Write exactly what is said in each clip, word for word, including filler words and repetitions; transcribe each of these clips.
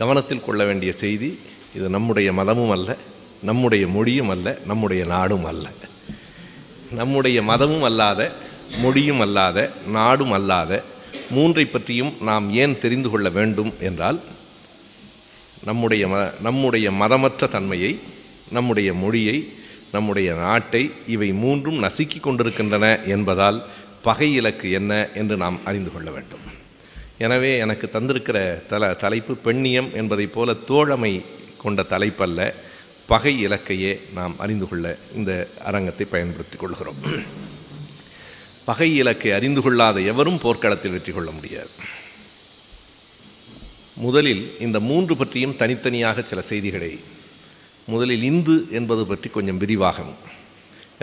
கவனத்தில் கொள்ள வேண்டிய செய்தி, இது நம்முடைய மதமும் அல்ல, நம்முடைய மொழியும் அல்ல, நம்முடைய நாடும் அல்ல. நம்முடைய மதமும் அல்லாத, மொழியும் அல்லாத, நாடும் அல்லாத மூன்றை பற்றியும் நாம் ஏன் தெரிந்து கொள்ள வேண்டும் என்றால், நம்முடைய ம நம்முடைய மதமற்ற தன்மையை, நம்முடைய மொழியை, நம்முடைய நாட்டை இவை மூன்றும் நசுக்கி கொண்டிருக்கின்றன என்பதால் பகை இலக்கு என்ன என்று நாம் அறிந்து கொள்ள வேண்டும். எனவே எனக்கு தந்திருக்கிற தல தலைப்பு பெண்ணியம் என்பதைப் போல தோழமை கொண்ட தலைப்பல்ல, பகை இலக்கையே நாம் அறிந்து கொள்ள இந்த அரங்கத்தை பயன்படுத்தி கொள்கிறோம். பகை இலக்கை அறிந்து கொள்ளாத எவரும் போர்க்களத்தில் வெற்றி கொள்ள முடியாது. முதலில் இந்த மூன்று பற்றியும் தனித்தனியாக சில செய்திகளை, முதலில் இந்து என்பது பற்றி கொஞ்சம் விரிவாகும்.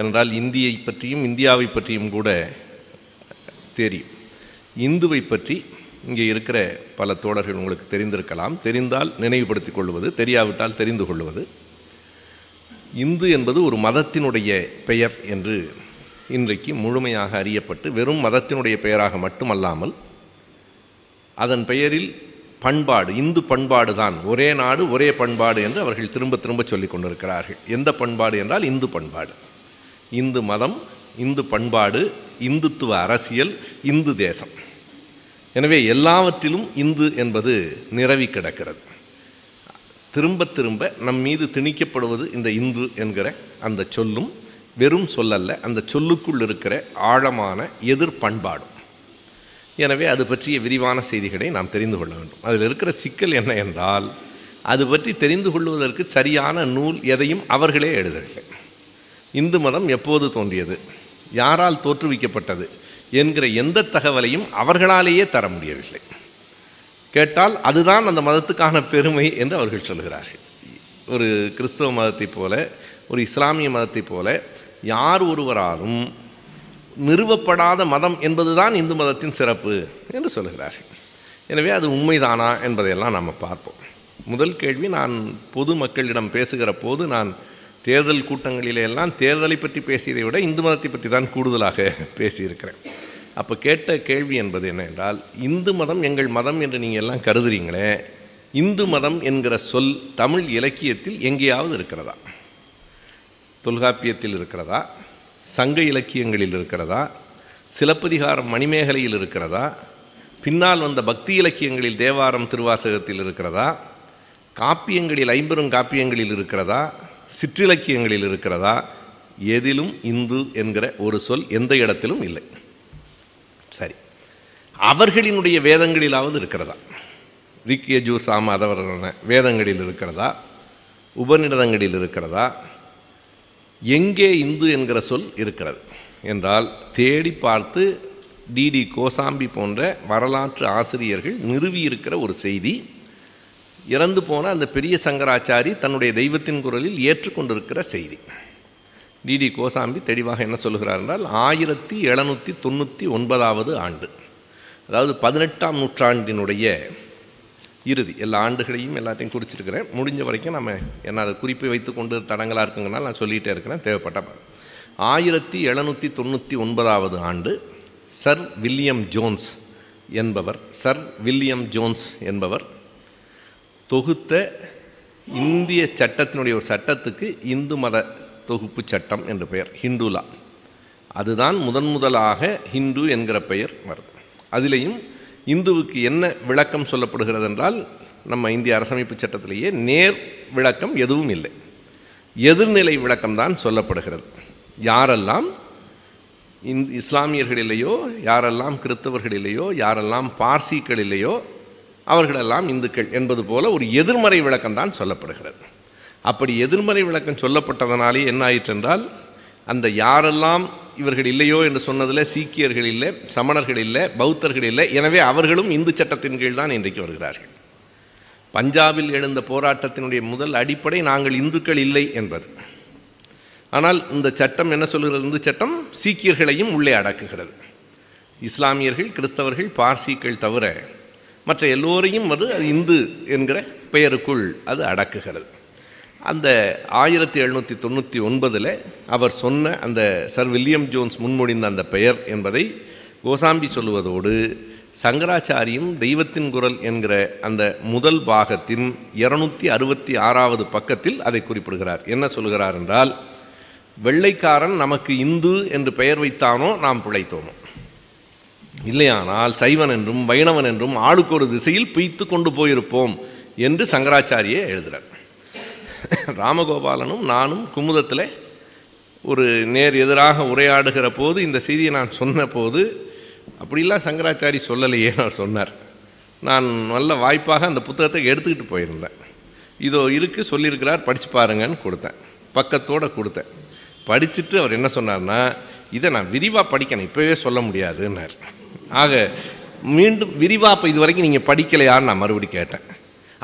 என்றால் இந்தியை பற்றியும் இந்தியாவை பற்றியும் கூட தெரியும். இந்துவை பற்றி இங்கே இருக்கிற பல தோழர்கள் உங்களுக்கு தெரிந்திருக்கலாம், தெரிந்தால் நினைவுபடுத்திக் கொள்வது, தெரியாவிட்டால் தெரிந்து கொள்வது. இந்து என்பது ஒரு மதத்தினுடைய பெயர் என்று இன்றைக்கு முழுமையாக அறியப்பட்டு, வெறும் மதத்தினுடைய பெயராக மட்டுமல்லாமல் அதன் பெயரில் பண்பாடு, இந்து பண்பாடு தான், ஒரே நாடு ஒரே பண்பாடு என்று அவர்கள் திரும்ப திரும்ப சொல்லி கொண்டிருக்கிறார்கள். எந்த பண்பாடு என்றால் இந்து பண்பாடு, இந்து மதம், இந்து பண்பாடு, இந்துத்துவ அரசியல், இந்து தேசம். எனவே எல்லாவற்றிலும் இந்து என்பது நிரவி கிடக்கிறது. திரும்ப திரும்ப நம் மீது திணிக்கப்படுவது இந்த இந்து என்கிற அந்த சொல்லும் வெறும் சொல்லல்ல, அந்த சொல்லுக்குள் இருக்கிற ஆழமான எதிர்பண்பாடும். எனவே அது பற்றிய விரிவான செய்திகளை நாம் தெரிந்து கொள்ள வேண்டும். அதில் இருக்கிற சிக்கல் என்ன என்றால், அது பற்றி தெரிந்து கொள்வதற்கு சரியான நூல் எதையும் அவர்களே எழுதவில்லை. இந்து மதம் எப்போது தோன்றியது, யாரால் தோற்றுவிக்கப்பட்டது என்கிற எந்த தகவலையும் அவர்களாலேயே தர முடியவில்லை. கேட்டால் அதுதான் அந்த மதத்துக்கான பெருமை என்று அவர்கள் சொல்கிறார்கள். ஒரு கிறிஸ்தவ மதத்தைப் போல, ஒரு இஸ்லாமிய மதத்தைப் போல, யார் ஒருவராலும் நிறுவப்படாத மதம் என்பதுதான் இந்து மதத்தின் சிறப்பு என்று சொல்கிறார்கள். எனவே அது உண்மைதானா என்பதையெல்லாம் நாம் பார்ப்போம். முதல் கேள்வி, நான் பொது மக்களிடம் பேசுகிற போது, நான் தேர்தல் கூட்டங்களிலெல்லாம் தேர்தலை பற்றி பேசியதை விட இந்து மதத்தை பற்றி தான் கூடுதலாக பேசியிருக்கிறேன். அப்போ கேட்ட கேள்வி என்பது என்ன என்றால், இந்து மதம் எங்கள் மதம் என்று நீங்கள் எல்லாம் கருதுறீங்களே, இந்து மதம் என்கிற சொல் தமிழ் இலக்கியத்தில் எங்கேயாவது இருக்கிறதா? தொல்காப்பியத்தில் இருக்கிறதா? சங்க இலக்கியங்களில் இருக்கிறதா? சிலப்பதிகாரம் மணிமேகலையில் இருக்கிறதா? பின்னால் வந்த பக்தி இலக்கியங்களில் தேவாரம் திருவாசகத்தில் இருக்கிறதா? காப்பியங்களில், ஐம்பெரும் காப்பியங்களில் இருக்கிறதா? சிற்றிலக்கியங்களில் இருக்கிறதா? எதிலும் இந்து என்கிற ஒரு சொல் எந்த இடத்திலும் இல்லை. சரி, அவர்களினுடைய வேதங்களிலாவது இருக்கிறதா? ரிக்யஜூ சாம அதவரான வேதங்களில் இருக்கிறதா? உபநிடதங்களில் இருக்கிறதா? எங்கே இந்து என்கிற சொல் இருக்கிறது என்றால், தேடி பார்த்து டிடி கோசாம்பி போன்ற வரலாற்று ஆசிரியர்கள் நிறுவியிருக்கிற ஒரு செய்தி, இறந்து போன அந்த பெரிய சங்கராச்சாரி தன்னுடைய தெய்வத்தின் குரலில் ஏற்றுக்கொண்டிருக்கிற செய்தி. டிடி கோசாம்பி தெளிவாக என்ன சொல்கிறார் என்றால், ஆயிரத்தி எழுநூற்றி தொண்ணூற்றி ஒன்பதாவது ஆண்டு, அதாவது பதினெட்டாம் நூற்றாண்டினுடைய இறுதி, எல்லா ஆண்டுகளையும் எல்லாத்தையும் குறிச்சிருக்கிறேன். முடிஞ்ச வரைக்கும் நம்ம என்ன அதை குறிப்பை வைத்து கொண்டு தடங்களாக இருக்குங்கனால நான் சொல்லிகிட்டே இருக்கிறேன், தேவைப்பட்ட ஆயிரத்தி எழுநூற்றி தொண்ணூற்றி ஒன்பதாவது ஆண்டு சர் வில்லியம் ஜோன்ஸ் என்பவர் சர் வில்லியம் ஜோன்ஸ் என்பவர் தொகுத்த இந்திய சட்டத்தினுடைய ஒரு சட்டத்துக்கு இந்து மத தொகுப்பு சட்டம் என்ற பெயர், ஹிந்துலா. அதுதான் முதன் முதலாக ஹிந்து என்கிற பெயர் வருது. அதிலேயும் இந்துவுக்கு என்ன விளக்கம் சொல்லப்படுகிறது என்றால், நம்ம இந்திய அரசமைப்பு சட்டத்திலேயே நேர் விளக்கம் எதுவும் இல்லை, எதிர்நிலை விளக்கம்தான் சொல்லப்படுகிறது. யாரெல்லாம் இந் இஸ்லாமியர்களிலேயோ, யாரெல்லாம் கிறிஸ்தவர்களிலேயோ, யாரெல்லாம் பார்சிகளிலேயோ, அவர்களெல்லாம் இந்துக்கள் என்பது போல ஒரு எதிர்மறை விளக்கம்தான் சொல்லப்படுகிறது. அப்படி எதிர்மறை விளக்கம் சொல்லப்பட்டதனாலே என்ன ஆயிற்று என்றால், அந்த யாரெல்லாம் இவர்கள் இல்லையோ என்று சொன்னதில் சீக்கியர்கள் இல்லை, சமணர்கள் இல்லை, பௌத்தர்கள் இல்லை, எனவே அவர்களும் இந்து சட்டத்தின் கீழ் தான் இன்றைக்கு வருகிறார்கள். பஞ்சாபில் எழுந்த போராட்டத்தினுடைய முதல் அடிப்படை நாங்கள் இந்துக்கள் இல்லை என்பது. ஆனால் இந்த சட்டம் என்ன சொல்கிறது? இந்து சட்டம் சீக்கியர்களையும் உள்ளே அடக்குகிறது. இஸ்லாமியர்கள், கிறிஸ்தவர்கள், பார்சிகள் தவிர மற்ற எல்லோரையும் அது இந்து என்கிற பெயருக்குள் அது அடக்குகிறது. அந்த ஆயிரத்தி எழுநூற்றி தொண்ணூற்றி ஒன்பதில் அவர் சொன்ன அந்த சர் வில்லியம் ஜோன்ஸ் முன்மொழிந்த அந்த பெயர் என்பதை கோசாம்பி சொல்லுவதோடு, சங்கராச்சாரியம் தெய்வத்தின் குரல் என்கிற அந்த முதல் பாகத்தின் இருநூற்றி அறுபத்தி ஆறாவது பக்கத்தில் அதை குறிப்பிடுகிறார். என்ன சொல்கிறார் என்றால், வெள்ளைக்காரன் நமக்கு இந்து என்று பெயர் வைத்தானோ நாம் பிழைத்தோமோ, இல்லையானால் சைவன் என்றும் வைணவன் என்றும் ஆளுக்கு ஒரு திசையில் பிய்த்து கொண்டு போயிருப்போம் என்று சங்கராச்சாரியை எழுதுகிறார். ராமகோபாலனும் நானும் குமுதத்தில் ஒரு நேர் எதிராக உரையாடுகிற போது இந்த செய்தியை நான் சொன்ன போது, அப்படிலாம் சங்கராச்சாரி சொல்லலையே நான் சொன்னார். நான் நல்ல வாய்ப்பாக அந்த புத்தகத்தை எடுத்துக்கிட்டு போயிருந்தேன். இதோ இருக்குது சொல்லியிருக்கிறார், படித்து பாருங்கன்னு கொடுத்தேன், பக்கத்தோடு கொடுத்தேன். படிச்சுட்டு அவர் என்ன சொன்னார்னா, இதை நான் விரிவாக படிக்கணும், இப்போவே சொல்ல முடியாதுன்னார். ஆக மீண்டும் விரிவாக இப்போ இது வரைக்கும் நீங்கள் படிக்கலையான்னு நான் மறுபடி கேட்டேன்.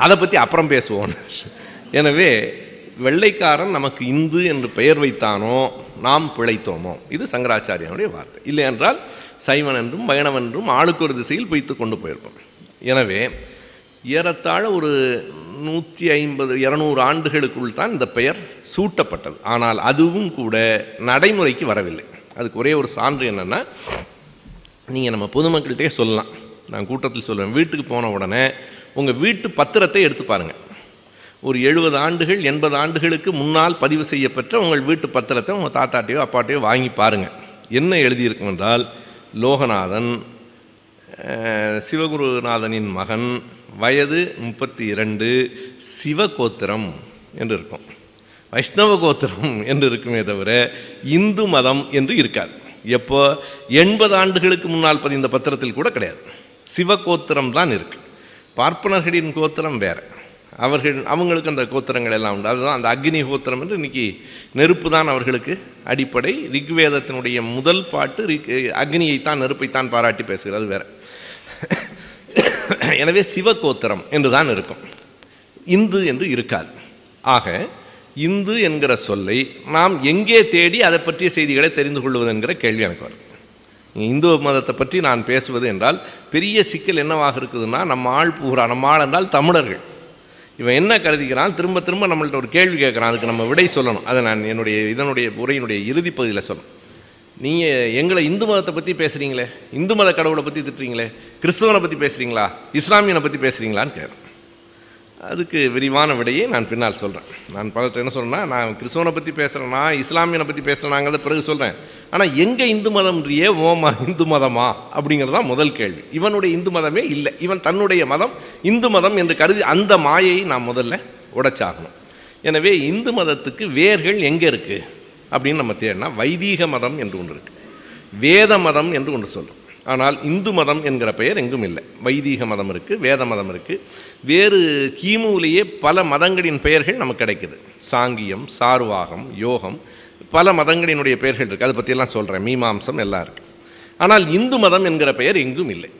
அதை பற்றி அப்புறம் பேசுவோன்னார். எனவே வெள்ளைக்காரன் நமக்கு இந்து என்று பெயர் வைத்தானோ நாம் பிழைத்தோமோ, இது சங்கராச்சாரியனுடைய வார்த்தை. இல்லை என்றால் சைவன் என்றும் வைணவன் என்றும் ஆளுக்கு ஒரு திசையில் பிய்த்து கொண்டு போயிருப்போம். எனவே ஏறத்தாழ ஒரு நூற்றி ஐம்பது இருநூறு ஆண்டுகளுக்குள் தான் இந்த பெயர் சூட்டப்பட்டது. ஆனால் அதுவும் கூட நடைமுறைக்கு வரவில்லை. அதுக்கு ஒரே ஒரு சான்று என்னென்னா, நீங்கள் நம்ம பொதுமக்கள்கிட்டே சொல்லலாம், நான் கூட்டத்தில் சொல்லுவேன், வீட்டுக்கு போன உடனே உங்கள் வீட்டு பத்திரத்தை எடுத்து பாருங்கள். ஒரு எழுபது ஆண்டுகள் எண்பது ஆண்டுகளுக்கு முன்னால் பதிவு செய்யப்பட்ட உங்கள் வீட்டு பத்திரத்தை உங்கள் தாத்தாட்டையோ அப்பாட்டையோ வாங்கி பாருங்கள். என்ன எழுதியிருக்கும் என்றால், லோகநாதன் சிவகுருநாதனின் மகன், வயது முப்பத்தி இரண்டு, சிவகோத்திரம் என்று இருக்கும், வைஷ்ணவ கோத்திரம் என்று இருக்குமே தவிர இந்து மதம் என்று இருக்காது. எப்போ எண்பது ஆண்டுகளுக்கு முன்னால் பதிந்த பத்திரத்தில் கூட கிடையாது, சிவகோத்திரம் தான் இருக்குது. பார்ப்பனர்களின் கோத்திரம் வேறு, அவர்கள் அவங்களுக்கு அந்த கோத்திரங்கள் எல்லாம் உண்டு. அதுதான் அந்த அக்னி கோத்திரம் என்று இன்றைக்கி நெருப்பு தான் அவர்களுக்கு அடிப்படை. ரிக்வேதத்தினுடைய முதல் பாட்டு ரிக் அக்னியைத்தான், நெருப்பைத்தான் பாராட்டி பேசுகிறது வேறு. எனவே சிவகோத்திரம் என்று தான் இருக்கும், இந்து என்று இருக்காது. ஆக இந்து என்கிற சொல்லை நாம் எங்கே தேடி அதை பற்றிய செய்திகளை தெரிந்து கொள்வது என்கிற கேள்வி எனக்கு வரும். இந்து மதத்தை பற்றி நான் பேசுவது என்றால் பெரிய சிக்கல் என்னவாக இருக்குதுன்னா, நம்ம ஆள் பூரா, நம்ம ஆள் என்றால் தமிழர்கள், இவன் என்ன கருதிக்கிறான், திரும்ப திரும்ப நம்மள்ட்ட ஒரு கேள்வி கேட்குறான், அதுக்கு நம்ம விடை சொல்லணும். அதை நான் என்னுடைய இதனுடைய உரையினுடைய இறுதி பகுதியில் சொல்லணும். நீங்கள் எங்களை இந்து மதத்தை பற்றி பேசுகிறீங்களே, இந்து மத கடவுளை பற்றி திட்டுறீங்களே, கிறிஸ்தவனை பற்றி பேசுகிறீங்களா, இஸ்லாமியனை பற்றி பேசுகிறீங்களான்னு கேட்குறேன். அதுக்கு விரிவான விடையை நான் பின்னால் சொல்கிறேன். நான் பலர்கிட்ட என்ன சொல்கிறேன்னா, நான் கிறிஸ்தவனை பற்றி பேசுகிறேன்னா இஸ்லாமியனை பற்றி பேசுகிறேனாங்கிறத பிறகு சொல்கிறேன். ஆனால் எங்கள் இந்து மதம்ன்றியே ஓமா இந்து மதமா அப்படிங்கிறதான் முதல் கேள்வி. இவனுடைய இந்து மதமே இல்லை, இவன் தன்னுடைய மதம் இந்து மதம் என்று கருதி அந்த மாயையை நாம் முதல்ல உடைச்சாகணும். எனவே இந்து மதத்துக்கு வேர்கள் எங்கே இருக்குது அப்படின்னு நம்ம தேடினா, வைதீக மதம் என்று ஒன்று இருக்குது, வேத மதம் என்று ஒன்று சொல்கிறோம். ஆனால் இந்து மதம் என்கிற பெயர் எங்கும் இல்லை. வைதீக மதம் இருக்குது, வேத மதம் இருக்குது, வேறு கிமுவிலேயே பல மதங்களின் பெயர்கள் நமக்கு கிடைக்குது. சாங்கியம், சார்வாகம், யோகம், பல மதங்களினுடைய பெயர்கள் இருக்குது. அதை பற்றியெல்லாம் சொல்கிறேன், மீமாம்சம் எல்லாம் இருக்குது. ஆனால் இந்து மதம் என்கிற பெயர் எங்கும் இல்லை.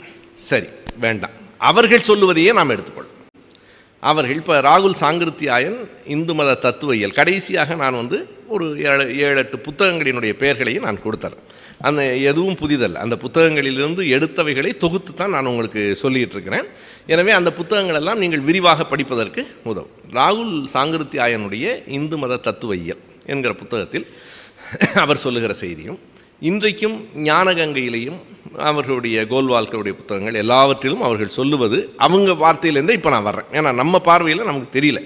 சரி, வேண்டாம், அவர்கள் சொல்லுவதையே நாம் எடுத்துக்கொள்ளும். அவர்கள் இப்போ ராகுல் சாங்கிருத்தியாயன் இந்து மத தத்துவியல், கடைசியாக நான் வந்து ஒரு ஏழு ஏழு எட்டு புத்தகங்களினுடைய பெயர்களையும் நான் கொடுத்துறேன். அந்த எதுவும் புதிதல்ல, அந்த புத்தகங்களிலிருந்து எடுத்தவைகளை தொகுத்து தான் நான் உங்களுக்கு சொல்லிகிட்டு இருக்கிறேன். எனவே அந்த புத்தகங்களெல்லாம் நீங்கள் விரிவாக படிப்பதற்கு உதவும். ராகுல் சாங்கிருத்தியாயனுடைய இந்து மத தத்துவியல் என்கிற புத்தகத்தில் அவர் சொல்லுகிற செய்தியும், இன்றைக்கும் ஞானகங்கையிலையும் அவர்களுடைய கோல் வாழ்க்கையுடைய புத்தகங்கள் எல்லாவற்றிலும் அவர்கள் சொல்லுவது அவங்க வார்த்தையிலேருந்தே இப்போ நான் வர்றேன். ஏன்னா நம்ம பார்வையில் நமக்கு தெரியல.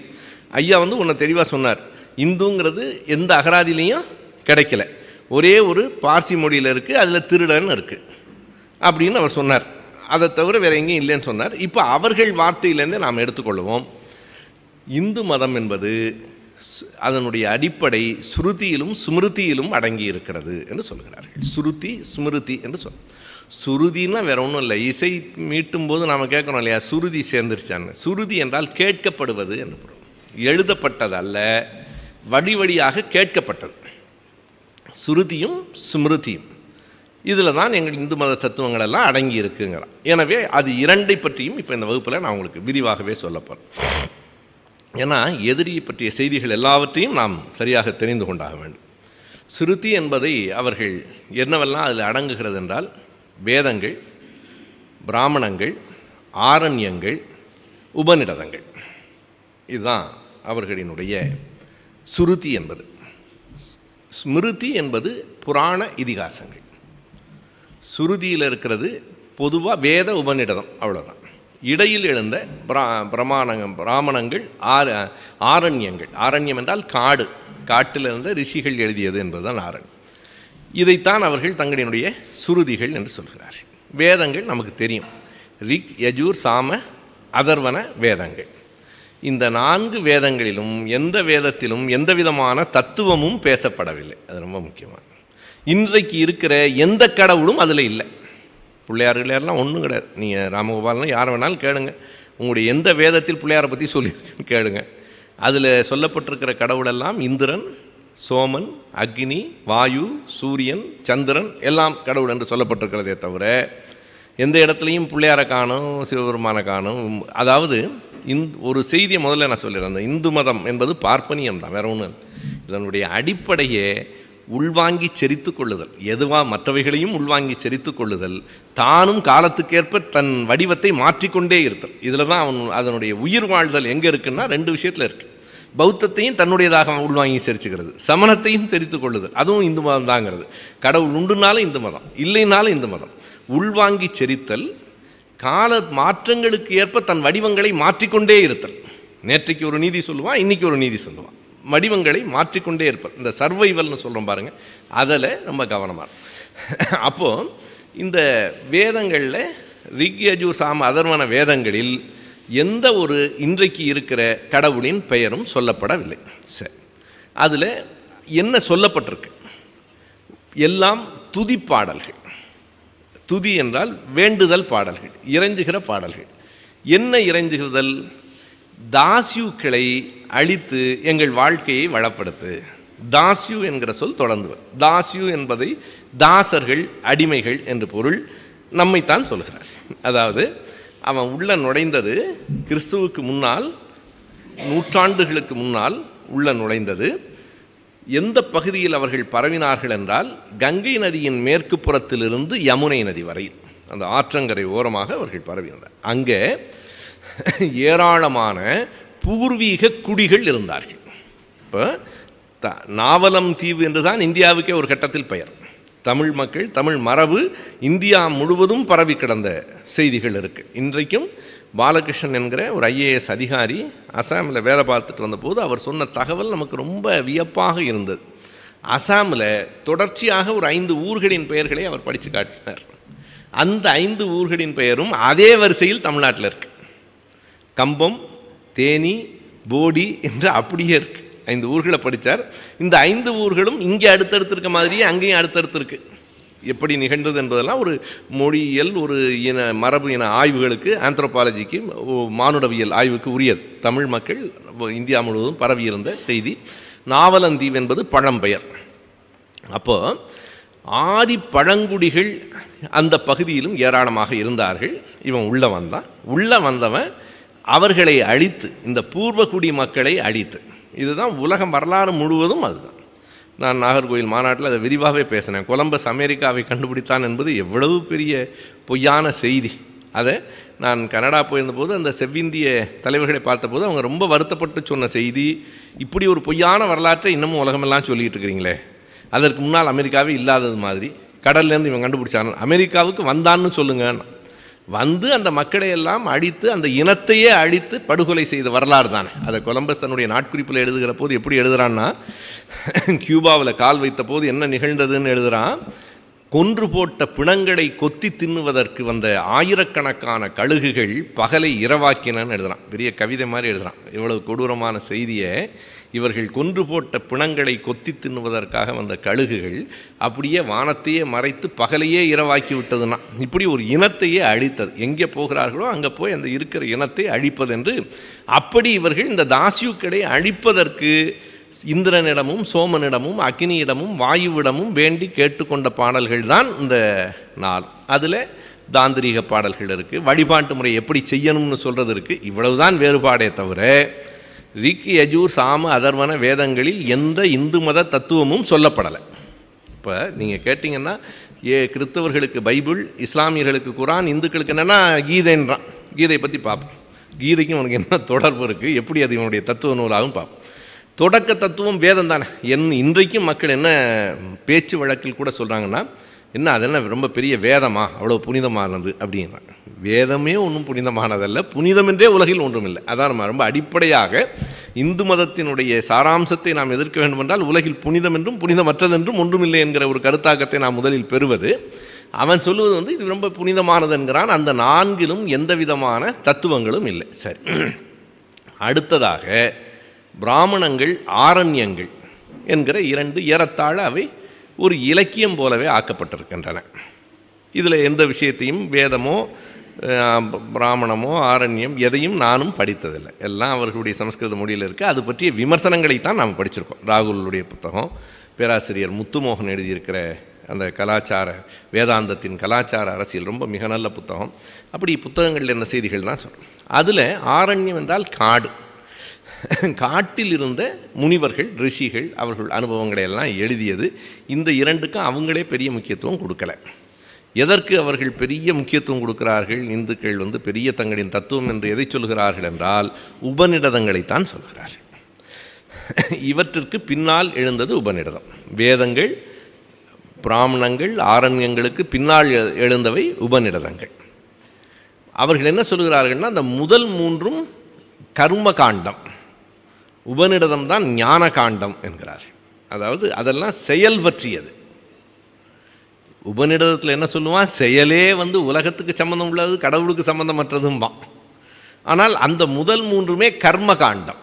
ஐயா வந்து உன்னை தெளிவாக சொன்னார், இந்துங்கிறது எந்த அகராதிலையும் கிடைக்கல, ஒரே ஒரு பார்சி மொழியில் இருக்குது, அதில் திருடன்னு இருக்குது அப்படின்னு அவர் சொன்னார். அதை தவிர வேறு எங்கேயும் இல்லைன்னு சொன்னார். இப்போ அவர்கள் வார்த்தையிலேருந்தே நாம் எடுத்துக்கொள்வோம். இந்து மதம் என்பது அதனுடைய அடிப்படை சுருதியிலும் ஸ்மிருதியிலும் அடங்கி இருக்கிறது என்று சொல்கிறார்கள். சுருதி ஸ்மிருதி என்று சொல். சுருதினா வேற ஒன்றும் இல்லை, இசை மீட்டும் போது நாம் கேட்கணும் இல்லையா, சுருதி சேர்ந்துருச்சான்னு. சுருதி என்றால் கேட்கப்படுவது என்று பொருள், எழுதப்பட்டது அல்ல, வழி வழியாக கேட்கப்பட்டது. சுருதியும் ஸ்மிருதியும் இதில் தான் எங்கள் இந்து மத தத்துவங்கள் எல்லாம் அடங்கி இருக்குங்கிறான். எனவே அது இரண்டை பற்றியும் இப்போ இந்த வகுப்பில் நான் உங்களுக்கு விரிவாகவே சொல்ல போகிறேன். ஏன்னா எதிரியை பற்றிய செய்திகள் எல்லாவற்றையும் நாம் சரியாக தெரிந்து கொண்டாக வேண்டும். சுருதி என்பதை அவர்கள் என்னவெல்லாம் அதில் அடங்குகிறது என்றால், வேதங்கள், பிராமணங்கள், ஆரண்யங்கள், உபநிடதங்கள், இதுதான் அவர்களினுடைய சுருதி என்பது. ஸ்மிருதி என்பது புராண இதிகாசங்கள், சுருதியில் இருக்கிறது பொதுவாக வேத உபநிடதம் அவ்வளோதான். இடையில் எழுந்த பிரா பிரமாணங்கள் பிராமணங்கள் ஆர ஆரண்யங்கள் ஆரண்யம் என்றால் காடு, காட்டில் இருந்த ரிஷிகள் எழுதியது என்பதுதான் ஆரண்யம். இதைத்தான் அவர்கள் தங்களினுடைய சுருதிகள் என்று சொல்கிறார்கள். வேதங்கள் நமக்கு தெரியும், ரிக் யஜூர் சாம அதர்வன வேதங்கள். இந்த நான்கு வேதங்களிலும் எந்த வேதத்திலும் எந்த விதமான தத்துவமும் பேசப்படவில்லை. அது ரொம்ப முக்கியமான, இன்றைக்கு இருக்கிற எந்த கடவுளும் அதில் இல்லை. பிள்ளையார் பிள்ளையாரெலாம் ஒன்றும் கிடையாது. நீங்கள் ராமகோபாலெலாம் யார் வேணாலும் கேளுங்க, உங்களுடைய எந்த வேதத்தில் பிள்ளையாரை பற்றி சொல்லி கேளுங்க. அதில் சொல்லப்பட்டிருக்கிற கடவுளெல்லாம் இந்திரன், சோமன், அக்னி, வாயு, சூரியன், சந்திரன் எல்லாம் கடவுள் என்று சொல்லப்பட்டிருக்கிறதே தவிர எந்த இடத்துலையும் பிள்ளையாரை காணும், சிவபெருமானை காணும். அதாவது இந் ஒரு செய்தியை முதல்ல நான் சொல்லிடுறேன், இந்து மதம் என்பது பார்ப்பனியம் தான், வேற ஒன்றும். இதனுடைய அடிப்படையே உள்வாங்கி செரித்து கொள்ளுதல், எதுவாக மற்றவைகளையும் உள்வாங்கி செரித்து கொள்ளுதல், தானும் காலத்துக்கேற்ப தன் வடிவத்தை மாற்றிக்கொண்டே இருத்தல். இதில் தான் அவன் அதனுடைய உயிர் வாழ்தல் எங்கே இருக்குன்னா ரெண்டு விஷயத்தில் இருக்குது. பௌத்தத்தையும் தன்னுடையதாக உள்வாங்கி செரிச்சுக்கிறது, சமணத்தையும் செரித்து கொள்ளுதல், அதுவும் இந்து மதம் தாங்கிறது. கடவுள் உண்டுனாலும் இந்து மதம், இல்லைனாலும் இந்து மதம். உள்வாங்கி செரித்தல், கால மாற்றங்களுக்கு ஏற்ப தன் வடிவங்களை மாற்றிக்கொண்டே இருத்தல். நேற்றைக்கு ஒரு நீதி சொல்லுவான், இன்றைக்கி ஒரு நீதி சொல்லுவான், வடிவங்களை மாற்றிக்கொண்டே இருப்பது. இந்த சர்வைவல்னு சொல்கிறோம் பாருங்கள், அதில் ரொம்ப கவனமாக இருக்கும். அப்போது இந்த வேதங்களில் ரிக் யஜூர் சாம அதர்வண வேதங்களில் எந்த ஒரு இன்றைக்கு இருக்கிற கடவுளின் பெயரும் சொல்லப்படவில்லை. சரி, அதில் என்ன சொல்லப்பட்டிருக்கு? எல்லாம் துதி பாடல்கள். துதி என்றால் வேண்டுதல் பாடல்கள், இறைஞ்சுகிற பாடல்கள். என்ன இறைஞ்சுகிறதல்? தாசியுக்களை அழித்து எங்கள் வாழ்க்கையை வளப்படுத்து. தாசியு என்கிற சொல் தொடர்ந்து, தாசியு என்பதை தாசர்கள், அடிமைகள் என்று பொருள். நம்மைத்தான் சொல்கிறார். அதாவது அவன் உள்ள நுழைந்தது கிறிஸ்துவுக்கு முன்னால், நூற்றாண்டுகளுக்கு முன்னால் உள்ள நுழைந்தது. எந்த பகுதியில் அவர்கள் பரவினார்கள் என்றால் கங்கை நதியின் மேற்கு புறத்திலிருந்து யமுனை நதி வரையில், அந்த ஆற்றங்கரை ஓரமாக அவர்கள் பரவினார். அங்கே ஏராளமான பூர்வீக குடிகள் இருந்தார்கள். இப்போ த நாவலம் தீவு என்று தான் இந்தியாவுக்கே ஒரு கட்டத்தில் பெயர். தமிழ் மக்கள், தமிழ் மரபு இந்தியா முழுவதும் பரவி கிடந்த செய்திகள் இருக்குது. இன்றைக்கும் பாலகிருஷ்ணன் என்கிற ஒரு ஐஏஎஸ் அதிகாரி அசாமில் வேலை பார்த்துட்டு வந்தபோது அவர் சொன்ன தகவல் நமக்கு ரொம்ப வியப்பாக இருந்தது. அசாமில் தொடர்ச்சியாக ஒரு ஐந்து ஊர்களின் பெயர்களை அவர் படித்து காட்டினார். அந்த ஐந்து ஊர்களின் பெயரும் அதே வரிசையில் தமிழ்நாட்டில் இருக்குது. கம்பம், தேனி, போடி என்று அப்படியே இருக்குது. ஐந்து ஊர்களை படித்தார். இந்த ஐந்து ஊர்களும் இங்கே அடுத்தடுத்து இருக்க மாதிரியே அங்கேயும் அடுத்தடுத்து இருக்குது. எப்படி நிகழ்ந்தது என்பதெல்லாம் ஒரு மொழியியல், ஒரு இன மரபு இன ஆய்வுகளுக்கு, ஆந்த்ரோபாலஜிக்கு, மானுடவியல் ஆய்வுக்கு உரியது. தமிழ் மக்கள் இந்தியா முழுவதும் பரவியிருந்த செய்தி. நாவலந்தீவு என்பது பழம்பெயர். அப்போது ஆதி பழங்குடிகள் அந்த பகுதியிலும் ஏராளமாக இருந்தார்கள். இவன் உள்ள வந்தான். உள்ள வந்தவன் அவர்களை அழித்து, இந்த பூர்வகுடி மக்களை அழித்து, இதுதான் உலகம் வரலாறு முழுவதும். அதுதான் நான் நாகர்கோயில் மாநாட்டில் அதை விரிவாகவே பேசினேன். கொலம்பஸ் அமெரிக்காவை கண்டுபிடித்தான் என்பது எவ்வளவு பெரிய பொய்யான செய்தி. அதை நான் கனடா போயிருந்தபோது அந்த செவ்விந்திய தலைவர்களை பார்த்தபோது அவங்க ரொம்ப வருத்தப்பட்டு சொன்ன செய்தி, இப்படி ஒரு பொய்யான வரலாற்றை இன்னமும் உலகமெல்லாம் சொல்லிகிட்டு இருக்கிறீங்களே, அதற்கு முன்னால் அமெரிக்காவே இல்லாதது மாதிரி. கடல்லேருந்து இவன் கண்டுபிடிச்சான், அமெரிக்காவுக்கு வந்தான்னு சொல்லுங்கன்னு வந்து அந்த மக்களை எல்லாம் அழித்து, அந்த இனத்தையே அழித்து படுகொலை செய்த வரலாறு தானே. அதை கொலம்பஸ் தன்னுடைய நாட்குறிப்பில் எழுதுகிற போது எப்படி எழுதுகிறான்னா, கியூபாவில் கால் வைத்த போது என்ன நிகழ்ந்ததுன்னு எழுதுகிறான். கொன்று போட்ட பிணங்களை கொத்தி தின்னுவதற்கு வந்த ஆயிரக்கணக்கான கழுகுகள் பகலை இரவாக்கினான்னு எழுதுகிறான். பெரிய கவிதை மாதிரி எழுதுகிறான். இவ்வளவு கொடூரமான செய்தியை இவர்கள் கொன்று போட்ட பிணங்களை கொத்தி தின்னுவதற்காக வந்த கழுகுகள் அப்படியே வானத்தையே மறைத்து பகலையே இரவாக்கி விட்டதுன்னா, இப்படி ஒரு இனத்தையே அழித்தது. எங்கே போகிறார்களோ அங்கே போய் அந்த இருக்கிற இனத்தை அழிப்பதென்று அப்படி இவர்கள் இந்த தாசியுக்களை அழிப்பதற்கு இந்திரனிடமும் சோமனிடமும் அக்னியிடமும் வாயுவிடமும் வேண்டி கேட்டுக்கொண்ட பாடல்கள் தான் இந்த நாள். அதில் தாந்திரீக பாடல்கள் இருக்குது, வழிபாட்டு முறை எப்படி செய்யணும்னு சொல்கிறது இருக்குது. இவ்வளவுதான் வேறுபாடே தவிர ரிக் யஜூர் சாம அதர்வண வேதங்களில் எந்த இந்து மத தத்துவமும் சொல்லப்படலை. இப்போ நீங்கள் கேட்டிங்கன்னா, ஏ கிறிஸ்தவர்களுக்கு பைபிள், இஸ்லாமியர்களுக்கு குரான், இந்துக்களுக்கு என்னென்னா கீதைன்றான். கீதை பற்றி பார்ப்போம், கீதைக்கும் உனக்கு என்ன தொடர்பு இருக்குது, எப்படி அது இவனுடைய தத்துவ நூலாகவும் பார்ப்போம். தொடக்க தத்துவம் வேதம் தானே. என் இன்றைக்கும் மக்கள் என்ன பேச்சு வழக்கில் கூட சொல்கிறாங்கன்னா, என்ன அதெல்லாம் ரொம்ப பெரிய வேதமா, அவ்வளோ புனிதமானது அப்படிங்கிறான். வேதமே ஒன்றும் புனிதமானதல்ல, புனிதம் என்றே உலகில் ஒன்றும் இல்லை. அதான் நம்ம ரொம்ப அடிப்படையாக இந்து மதத்தினுடைய சாராம்சத்தை நாம் எதிர்க்க வேண்டுமென்றால் உலகில் புனிதம் என்றும் புனிதமற்றதென்றும் ஒன்றும் இல்லை என்கிற ஒரு கருத்தாக்கத்தை நாம் முதலில் பெறுவது. அவன் சொல்லுவது வந்து இது ரொம்ப புனிதமானது என்கிறான். அந்த நான்கிலும் எந்த விதமான தத்துவங்களும் இல்லை. சரி, அடுத்ததாக பிராமணங்கள் ஆரண்யங்கள் என்கிற இரண்டு ஏறத்தாழ அவை ஒரு இலக்கியம் போலவே ஆக்கப்பட்டிருக்கின்றன. இதில் எந்த விஷயத்தையும் வேதமோ பிராமணமோ ஆரண்யம் எதையும் நானும் படித்ததில்லை. எல்லாம் அவர்களுடைய சமஸ்கிருத மொழியில் இருக்குது. அது பற்றிய விமர்சனங்களைத்தான் நாம் படிச்சிருக்கோம். ராகுலுடைய புத்தகம், பேராசிரியர் முத்துமோகன் எழுதியிருக்கிற அந்த கலாச்சார வேதாந்தத்தின் கலாச்சார அரசியல் ரொம்ப மிக நல்ல புத்தகம். அப்படி புத்தகங்களில் என்ன செய்திகள் தான் சொல்கிறோம். அதில் ஆரண்யம் என்றால் காடு, காட்டில் இருந்த முனிவர்கள் ரிஷிகள் அவர்கள் அனுபவங்களை எல்லாம் எழுதியது. இந்த இரண்டுக்கும் அவங்களே பெரிய முக்கியத்துவம் கொடுக்கலை. எதற்கு அவர்கள் பெரிய முக்கியத்துவம் கொடுக்கிறார்கள்? இந்துக்கள் வந்து பெரிய தங்களின் தத்துவம் என்று எதை சொல்கிறார்கள் என்றால் உபநிடதங்களைத்தான் சொல்கிறார்கள். இவற்றிற்கு பின்னால் எழுந்தது உபநிடதம். வேதங்கள், பிராமணங்கள், ஆரண்யங்களுக்கு பின்னால் எழுந்தவை உபநிடதங்கள். அவர்கள் என்ன சொல்கிறார்கள்னா அந்த முதல் மூன்றும் கர்ம காண்டம், உபநிடதம் தான் ஞான காண்டம் என்கிறார்கள். அதாவது அதெல்லாம் செயல் பற்றியது. உபநிடதத்தில் என்ன சொல்லுவான், செயலே வந்து உலகத்துக்கு சம்பந்தம் உள்ளது, கடவுளுக்கு சம்பந்தமற்றதும்பான். ஆனால் அந்த முதல் மூன்றுமே கர்ம காண்டம்,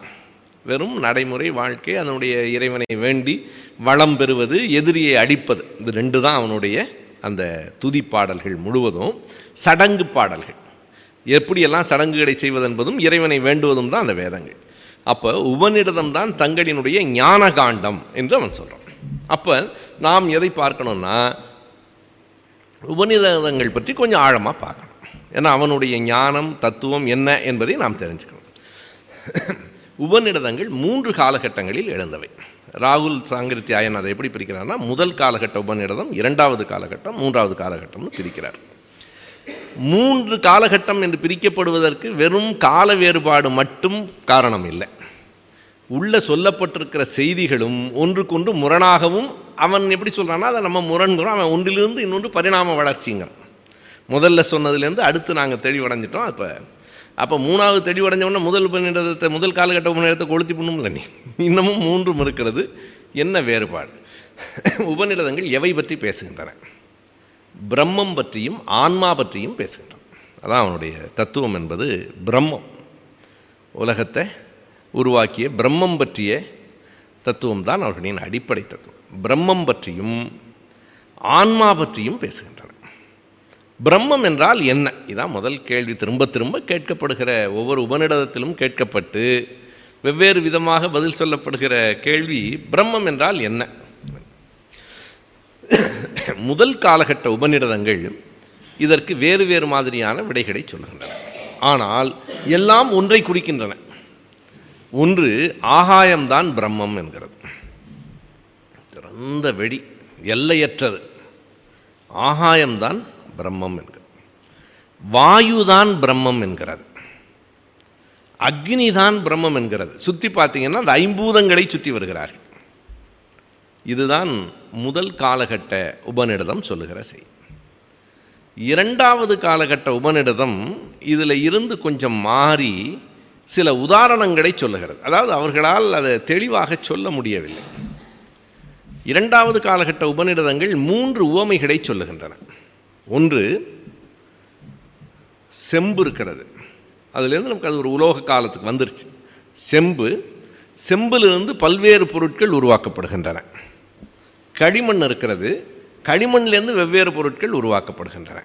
வெறும் நடைமுறை வாழ்க்கை, அதனுடைய இறைவனை வேண்டி வளம் பெறுவது, எதிரியை அடிப்பது, இது ரெண்டு தான் அவனுடைய அந்த துதி பாடல்கள் முழுவதும். சடங்கு பாடல்கள் எப்படியெல்லாம் சடங்குகளை செய்வதென்பதும் இறைவனை வேண்டுவதும் தான் அந்த வேதங்கள். அப்போ உபநிடதம் தான் தங்களினுடைய ஞான காண்டம் என்று அவன் சொல்கிறான். அப்போ நாம் எதை பார்க்கணும்னா உபநிடதங்கள் பற்றி கொஞ்சம் ஆழமாக பார்க்கணும். ஏன்னா அவனுடைய ஞானம் தத்துவம் என்ன என்பதை நாம் தெரிஞ்சுக்கணும். உபநிடதங்கள் மூன்று காலகட்டங்களில் எழுந்தவை. ராகுல் சாங்கிருத்தியாயன் அதை எப்படி பிரிக்கிறார்னா முதல் காலகட்ட உபநிடதம், இரண்டாவது காலகட்டம், மூன்றாவது காலகட்டம்னு பிரிக்கிறார். மூன்று காலகட்டம் என்று பிரிக்கப்படுவதற்கு வெறும் கால வேறுபாடு மட்டும் காரணம் இல்லை. உள்ள சொல்லப்பட்டிருக்கிற செய்திகளும் ஒன்றுக்கொன்று முரணாகவும், அவன் எப்படி சொல்கிறான்னா அதை நம்ம முரண்கிறோம். அவன் ஒன்றிலிருந்து இன்னொன்று பரிணாம வளர்ச்சிங்கிறான். முதல்ல சொன்னதுலேருந்து அடுத்து நாங்கள் தெளிவடைஞ்சிட்டோம். அப்போ அப்போ மூணாவது தெளிவடைஞ்சோன்னா முதல் உபநிடதத்தை முதல் காலகட்ட உபநிடதத்தை கொளுத்தி பண்ணும்ல, நீ இன்னமும் மூன்றும் இருக்கிறது. என்ன வேறுபாடு? உபநிடதங்கள் எவை பற்றி பேசுகின்றன? பிரம்மம் பற்றியும் ஆன்மா பற்றியும் பேசுகின்றான். அதான் அவனுடைய தத்துவம் என்பது பிரம்மம். உலகத்தை உருவாக்கிய பிரம்மம் பற்றிய தத்துவம் தான் அவர்களின் அடிப்படை தத்துவம். பிரம்மம் பற்றியும் ஆன்மா பற்றியும் பேசுகின்றன. பிரம்மம் என்றால் என்ன? இதான் முதல் கேள்வி. திரும்ப திரும்ப கேட்கப்படுகிற, ஒவ்வொரு உபநிடதத்திலும் கேட்கப்பட்டு வெவ்வேறு விதமாக பதில் சொல்லப்படுகிற கேள்வி, பிரம்மம் என்றால் என்ன? முதல் காலகட்ட உபநிடதங்கள் இதற்கு வேறு வேறு மாதிரியான விடைகளை சொல்கின்றன. ஆனால் எல்லாம் ஒன்றை குறிக்கின்றன. ஒன்று, ஆகாயம்தான் பிரம்மம் என்கிறது. திறந்த வெளி, எல்லையற்றது ஆகாயம்தான் பிரம்மம் என்கிறது. வாயுதான் பிரம்மம் என்கிறது. அக்னிதான் பிரம்மம் என்கிறது. சுற்றி பார்த்தீங்கன்னா அந்த ஐம்பூதங்களை சுற்றி வருகிறார்கள். இதுதான் முதல் காலகட்ட உபநிடதம் சொல்லுகிற செய். இரண்டாவது காலகட்ட உபநிடதம் இதில் இருந்து கொஞ்சம் மாறி சில உதாரணங்களை சொல்லுகிறது. அதாவது அவர்களால் அதை தெளிவாக சொல்ல முடியவில்லை. இரண்டாவது காலகட்ட உபநிடதங்கள் மூன்று உவமைகளை சொல்லுகின்றன. ஒன்று, செம்பு இருக்கிறது. அதுலேருந்து நமக்கு அது ஒரு உலோக காலத்துக்கு வந்துருச்சு. செம்பு, செம்பிலிருந்து பல்வேறு பொருட்கள் உருவாக்கப்படுகின்றன. களிமண் இருக்கிறது. களிமண்லேருந்து வெவ்வேறு பொருட்கள் உருவாக்கப்படுகின்றன.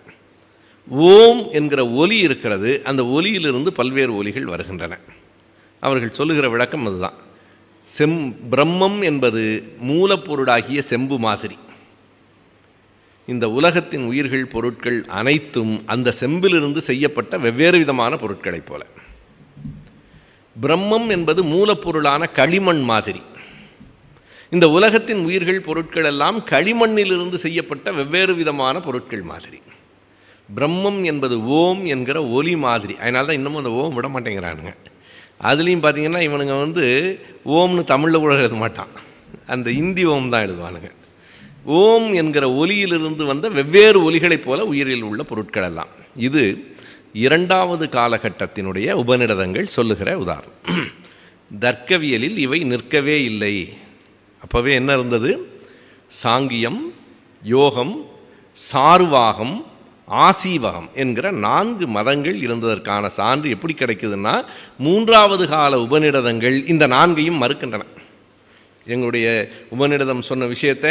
ஓம் என்கிற ஒலி இருக்கிறது. அந்த ஒலியிலிருந்து பல்வேறு ஒலிகள் வருகின்றன. அவர்கள் சொல்லுகிற விளக்கம் அதுதான். செம் பிரம்மம் என்பது மூலப்பொருளாகிய செம்பு மாதிரி. இந்த உலகத்தின் உயிர்கள் பொருட்கள் அனைத்தும் அந்த செம்பிலிருந்து செய்யப்பட்ட வெவ்வேறு விதமான பொருட்களைப் போல. பிரம்மம் என்பது மூலப்பொருளான களிமண் மாதிரி. இந்த உலகத்தின் உயிர்கள் பொருட்கள் எல்லாம் களிமண்ணிலிருந்து செய்யப்பட்ட வெவ்வேறு விதமான பொருட்கள் மாதிரி. பிரம்மம் என்பது ஓம் என்கிற ஒலி மாதிரி. அதனால தான் இன்னமும் அந்த ஓம் விட மாட்டேங்கிறானுங்க. அதுலேயும் பார்த்தீங்கன்னா இவனுங்க வந்து ஓம்னு தமிழில் கூட எழுத மாட்டான், அந்த இந்தி ஓம் தான் எழுதுவானுங்க. ஓம் என்கிற ஒலியிலிருந்து வந்த வெவ்வேறு ஒலிகளைப் போல உயிரில் உள்ள பொருட்கள் எல்லாம். இது இரண்டாவது காலகட்டத்தினுடைய உபநிடதங்கள் சொல்லுகிற உதாரணம். தர்க்கவியலில் இவை நிற்கவே இல்லை. அப்போவே என்ன இருந்தது? சாங்கியம், யோகம், சார்வாகம், ஆசீவகம் என்கிற நான்கு மதங்கள் இருந்ததற்கான சான்று எப்படி கிடைக்குதுன்னா, மூன்றாவது கால உபநிடதங்கள் இந்த நான்கையும் மறுக்கின்றன. எங்களுடைய உபநிடதம் சொன்ன விஷயத்தை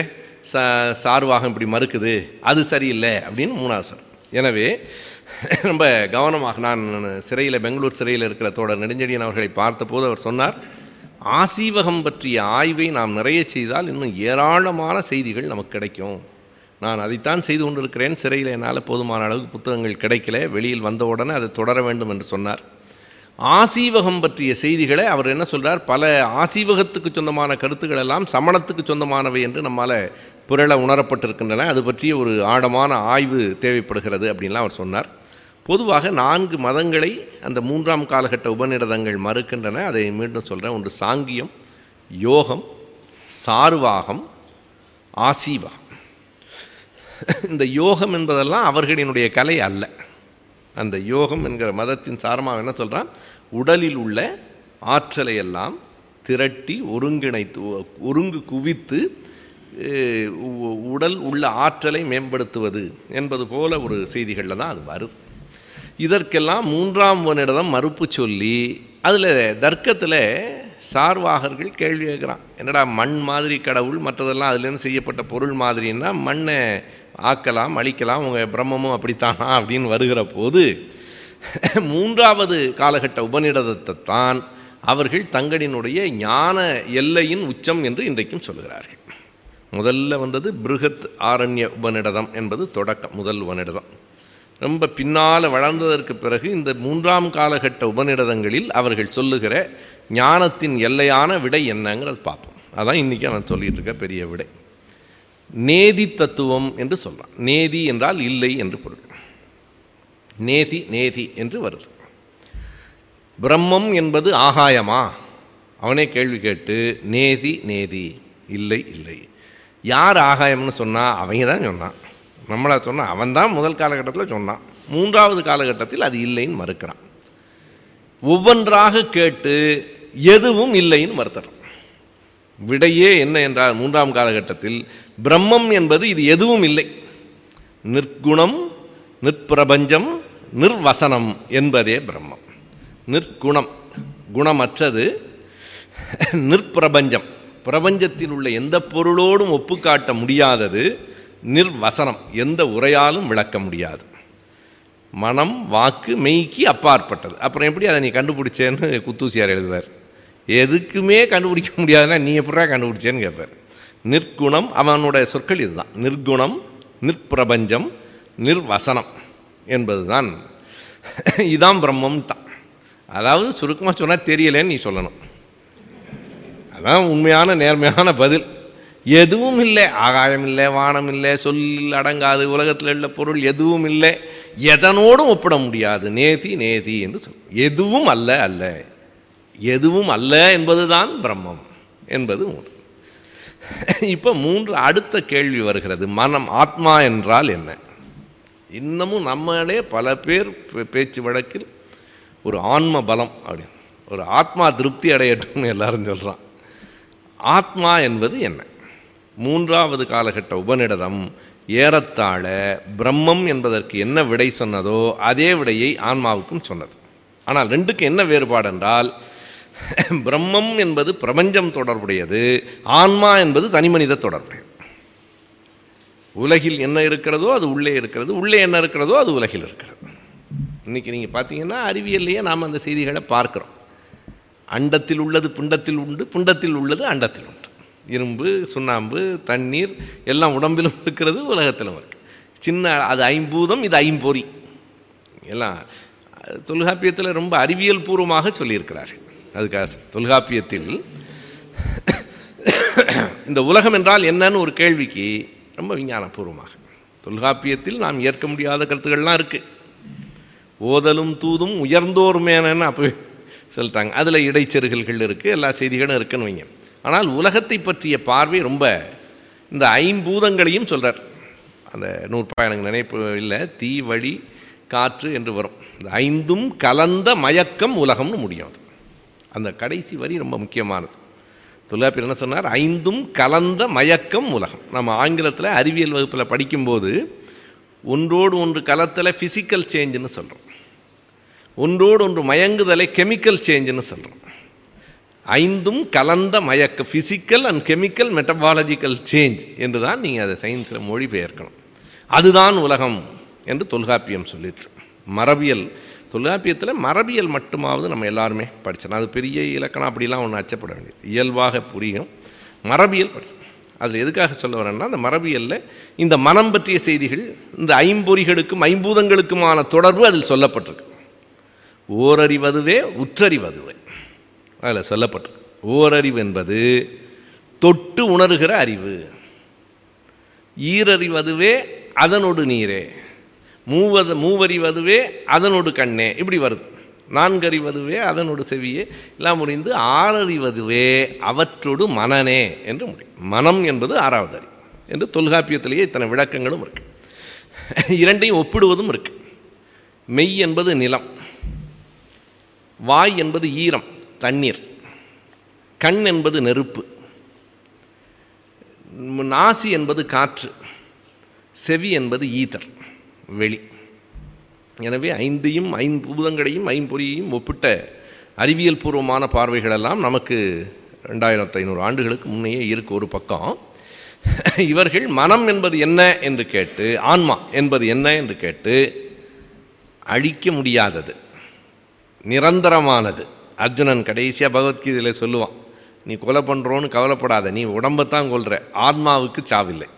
சா சார்வாகம் இப்படி மறுக்குது, அது சரியில்லை அப்படின்னு மூணாவது சார். எனவே ரொம்ப கவனமாக, நான் சிறையில், பெங்களூர் சிறையில் இருக்கிற தோழர் நெடுஞ்செழியன் அவர்களை பார்த்தபோது அவர் சொன்னார், ஆசீவகம் பற்றிய ஆய்வை நாம் நிறைய செய்தால் இன்னும் ஏராளமான செய்திகள் நமக்கு கிடைக்கும். நான் அதைத்தான் செய்து கொண்டிருக்கிறேன். சிறையில் என்னால் போதுமான அளவுக்கு புத்தகங்கள் கிடைக்கல, வெளியில் வந்த உடனே அதை தொடர வேண்டும் என்று சொன்னார். ஆசீவகம் பற்றிய செய்திகளை அவர் என்ன சொல்கிறார், பல ஆசீவகத்துக்கு சொந்தமான கருத்துக்கள் எல்லாம் சமணத்துக்கு சொந்தமானவை என்று நம்மால் புரள உணரப்பட்டிருக்கின்றன. அது பற்றிய ஒரு ஆழமான ஆய்வு தேவைப்படுகிறது அப்படின்லாம் அவர் சொன்னார். பொதுவாக நான்கு மதங்களை அந்த மூன்றாம் காலகட்ட உபநிடதங்கள் மறுக்கின்றன. அதை மீண்டும் சொல்கிறேன். ஒன்று சாங்கியம், யோகம், சார்வாகம், ஆசீவகம். இந்த யோகம் என்பதெல்லாம் அவர்களினுடைய கலை அல்ல. அந்த யோகம் என்கிற மதத்தின் சாரமாக என்ன சொல்கிறான், உடலில் உள்ள ஆற்றலை எல்லாம் திரட்டி ஒருங்கிணைத்து ஒருங்கு குவித்து உடல் உள்ள ஆற்றலை மேம்படுத்துவது என்பது போல ஒரு செய்திகளில் தான் அது வருது. இதற்கெல்லாம் மூன்றாம் உபநிடதம் மறுப்பு சொல்லி, அதில் தர்க்கத்தில் சார்வாகர்கள் கேள்வி கேட்குறான், என்னடா மண் மாதிரி கடவுள், மற்றதெல்லாம் அதுலேருந்து செய்யப்பட்ட பொருள் மாதிரின்னா மண்ணை ஆக்கலாம் அழிக்கலாம், உங்கள் பிரம்மமும் அப்படித்தானா அப்படின்னு வருகிற போது, மூன்றாவது காலகட்ட உபநிடதத்தை தான் அவர்கள் தங்களினுடைய ஞான எல்லையின் உச்சம் என்று இன்றைக்கும் சொல்கிறார்கள். முதல்ல வந்தது பிருகத் ஆரண்ய உபநிடதம் என்பது தொடக்கம், முதல் உபநிடதம். ரொம்ப பின்னால் வளர்ந்ததற்கு பிறகு இந்த மூன்றாம் காலகட்ட உபநிடதங்களில் அவர்கள் சொல்லுகிற ஞானத்தின் எல்லையான விடை என்னங்கிறது பார்ப்போம். அதான் இன்றைக்கி நான் சொல்லிகிட்டு இருக்க பெரிய விடை. நேதி தத்துவம் என்று சொல்கிறான். நேதி என்றால் இல்லை என்று பொருள். நேதி நேதி என்று வருது. பிரம்மம் என்பது ஆகாயமா? அவனே கேள்வி கேட்டு நேதி நேதி இல்லை இல்லை. யார் ஆகாயம்னு சொன்னால் அவங்க தான் சொன்னான், நம்மளா சொன்னால் அவன் தான் முதல் காலகட்டத்தில் சொன்னான். மூன்றாவது காலகட்டத்தில் அது இல்லைன்னு மறுக்கிறான். ஒவ்வொன்றாக கேட்டு எதுவும் இல்லைன்னு மறுத்துறான். விடையே என்ன என்றால், மூன்றாம் காலகட்டத்தில் பிரம்மம் என்பது இது எதுவும் இல்லை, நிற்குணம் நிற்பிரபஞ்சம் நிர்வசனம் என்பதே பிரம்மம். நிற்குணம் குணமற்றது, நிற்பிரபஞ்சம் பிரபஞ்சத்தில் உள்ள எந்த பொருளோடும் ஒப்புக்காட்ட முடியாதது, நிர்வசனம் எந்த உரையாலும் விளக்க முடியாது, மனம் வாக்கு மெய்க்கு அப்பாற்பட்டது. அப்புறம் எப்படி அதை நீ கண்டுபிடிச்சேன்னு குத்தூசியார் எழுதுவார். எதுக்குமே கண்டுபிடிக்க முடியாதுன்னா நீ எப்படா கண்டுபிடிச்சேன்னு கேட்பார். நிற்குணம், அவனுடைய சொற்கள் இதுதான், நிற்குணம் நிற்பிரபஞ்சம் நிர்வசனம் என்பது தான் இதான் பிரம்மம் தான். அதாவது சுருக்கமாக சொன்னால் தெரியலேன்னு நீ சொல்லணும். அதான் உண்மையான நேர்மையான பதில். எதுவும் இல்லை, ஆகாயம் இல்லை, வானம் இல்லை, சொல்லில் அடங்காது, உலகத்தில் உள்ள பொருள் எதுவும் இல்லை, எதனோடும் ஒப்பிட முடியாது, நேதி நேதி என்று சொல். எதுவும் அல்ல அல்ல, எதுவும் அல்ல என்பதுதான் பிரம்மம் என்பது மூன்று. இப்போ மூன்று அடுத்த கேள்வி வருகிறது, மனம் ஆத்மா என்றால் என்ன? இன்னமும் நம்மளே பல பேர் பேச்சு வழக்கில் ஒரு ஆன்ம பலம் அப்படின்னு, ஒரு ஆத்மா திருப்தி அடையட்டும்னு எல்லாரும் சொல்கிறான். ஆத்மா என்பது என்ன? மூன்றாவது காலகட்ட உபநிடதம் ஏறத்தாழ பிரம்மம் என்பதற்கு என்ன விடை சொன்னதோ அதே விடையை ஆன்மாவுக்கும் சொன்னது. ஆனால் ரெண்டுக்கு என்ன வேறுபாடு என்றால், பிரம்மம் என்பது பிரபஞ்சம் தொடர்புடையது, ஆன்மா என்பது தனிமனித தொடர்புடையது. உலகில் என்ன இருக்கிறதோ அது உள்ளே இருக்கிறது, உள்ளே என்ன இருக்கிறதோ அது உலகில் இருக்கிறது. இன்றைக்கி நீங்கள் பார்த்தீங்கன்னா அறிவியல்லையே நாம் அந்த செய்திகளை பார்க்குறோம். அண்டத்தில் உள்ளது பிண்டத்தில் உண்டு, பிண்டத்தில் உள்ளது அண்டத்தில் உண்டு. இரும்பு சுண்ணாம்பு தண்ணீர் எல்லாம் உடம்பிலும் இருக்கிறது, உலகத்திலும் இருக்குது. சின்ன அது ஐம்பூதம், இது ஐம்பொறி. எல்லாம் தொல்காப்பியத்தில் ரொம்ப அறிவியல் பூர்வமாக சொல்லியிருக்கிறார்கள். அதுக்காக தொல்காப்பியத்தில் இந்த உலகம் என்றால் என்னன்னு ஒரு கேள்விக்கு ரொம்ப விஞ்ஞானபூர்வமாக தொல்காப்பியத்தில் நாம் ஏற்க முடியாத கருத்துக்கள்லாம் இருக்குது. ஓதலும் தூதும் உயர்ந்தோர் மேனன்னு அப்போ சொல்லிட்டாங்க. அதில் இடைச்செருகல்கள் இருக்குது, எல்லா செய்திகளும் இருக்குன்னு வைங்க. ஆனால் உலகத்தை பற்றிய பார்வை ரொம்ப இந்த ஐம்பூதங்களையும் சொல்கிறார். அந்த நூற்பா எனக்கு நினைப்பு இல்லை, தீ வழி காற்று என்று வரும். இந்த ஐந்தும் கலந்த மயக்கம் உலகம்னு முடியும். அந்த கடைசி வரி ரொம்ப முக்கியமானது. தொல்காப்பியர் என்ன சொன்னார்? ஐந்தும் கலந்த மயக்கம் உலகம். நம்ம ஆங்கிலத்தில் அறிவியல் வகுப்பில் படிக்கும்போது ஒன்றோடு ஒன்று கலத்தில் ஃபிசிக்கல் சேஞ்சுன்னு சொல்கிறோம், ஒன்றோடு ஒன்று மயங்குதலை கெமிக்கல் சேஞ்சுன்னு சொல்கிறோம். ஐந்தும் கலந்த மயக்கம், ஃபிசிக்கல் அண்ட் கெமிக்கல் மெட்டபாலஜிக்கல் சேஞ்ச் என்று தான் நீங்கள் அதை சயின்ஸில் மொழிபெயர்க்கணும். அதுதான் உலகம் என்று தொல்காப்பியம் சொல்லிட்டு. மரபியல் தொல்காப்பியத்தில் மரபியல் மட்டுமாவது நம்ம எல்லாருமே படித்தோம். அது பெரிய இலக்கணம் அப்படிலாம் ஒன்று அச்சப்பட வேண்டியது, இயல்பாக புரியும். மரபியல் படித்தோம். அதில் எதுக்காக சொல்ல வரேன்னா, அந்த மரபியலில் இந்த மனம் பற்றிய செய்திகள், இந்த ஐம்பொறிகளுக்கும் ஐம்பூதங்களுக்குமான தொடர்பு அதில் சொல்லப்பட்டிருக்கு. ஓரறிவதுவே உற்றறிவதுவே அதில் சொல்லப்பட்டிருக்கு. ஓரறிவு என்பது தொட்டு உணர்கிற அறிவு, ஈரறிவதுவே அதனோடு நீரே, மூவது மூவறிவதுவே அதனோடு கண்ணே, இப்படி வருது. நான்கறிவதுவே அதனோடு செவியே, எல்லாம் முடிந்து ஆறறிவதுவே அவற்றோடு மனனே என்று முடியும். மனம் என்பது ஆறாவது அறிவு என்று தொல்காப்பியத்திலேயே இத்தனை விளக்கங்களும் இருக்கு. இரண்டையும் ஒப்பிடுவதும் இருக்கு. மெய் என்பது நிலம், வாய் என்பது ஈரம் தண்ணீர், கண் என்பது நெருப்பு, நாசி என்பது காற்று, செவி என்பது ஈதர் வெளி. எனவே ஐந்தையும் ஐம்பூதங்களையும் ஐம்பொறியையும் ஒப்பிட்ட அறிவியல் பூர்வமான பார்வைகளெல்லாம் நமக்கு ரெண்டாயிரத்து ஐநூறு ஆண்டுகளுக்கு முன்னையே இருக்குது. ஒரு பக்கம் இவர்கள் மனம் என்பது என்ன என்று கேட்டு, ஆன்மா என்பது என்ன என்று கேட்டு, அழிக்க முடியாதது, நிரந்தரமானது. அர்ஜுனன் கடைசியாக பகவத்கீதையில் சொல்லுவான், நீ கொலை பண்ணுறோன்னு கவலைப்படாத, நீ உடம்பைத்தான் கொல்கிற, ஆத்மாவுக்கு சாவில்லை.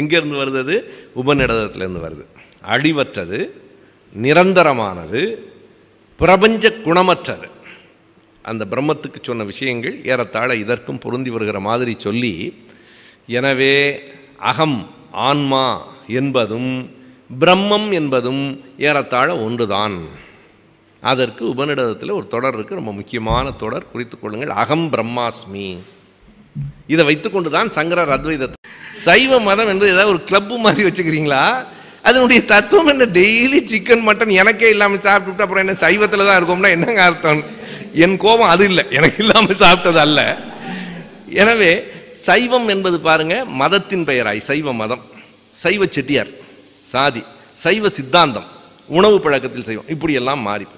எங்கேருந்து வருது? உபநிடதத்துலேருந்து வருது. அழிவற்றது, நிரந்தரமானது, பிரபஞ்ச குணமற்றது. அந்த பிரம்மத்துக்கு சொன்ன விஷயங்கள் ஏறத்தாழ இதற்கும் பொருந்தி வருகிற மாதிரி சொல்லி, எனவே அகம் ஆன்மா என்பதும் பிரம்மம் என்பதும் ஏறத்தாழ ஒன்றுதான். அதற்கு உபநிடதத்தில் ஒரு தொடர் இருக்குது, ரொம்ப முக்கியமான தொடர், குறித்து கொள்ளுங்கள். அகம் பிரம்மாஸ்மி. இதை வைத்துக்கொண்டு தான் சங்கரர் அத்வைதத்தை சைவ மதம் என்று ஏதாவது ஒரு கிளப்பு மாதிரி வச்சுக்கிறீங்களா? அதனுடைய தத்துவம் என்ன? டெய்லி சிக்கன் மட்டன் எனக்கே இல்லாமல் சாப்பிட்டு அப்புறம் என்ன சைவத்தில் தான் இருக்கோம்னா என்னங்க அர்த்தம்? என் கோபம் அது இல்லை, எனக்கு இல்லாமல் சாப்பிட்டது அல்ல. எனவே சைவம் என்பது பாருங்கள், மதத்தின் பெயராய் சைவ மதம், சைவ செட்டியார் சாதி, சைவ சித்தாந்தம், உணவு பழக்கத்தில் சைவம், இப்படியெல்லாம் மாறி.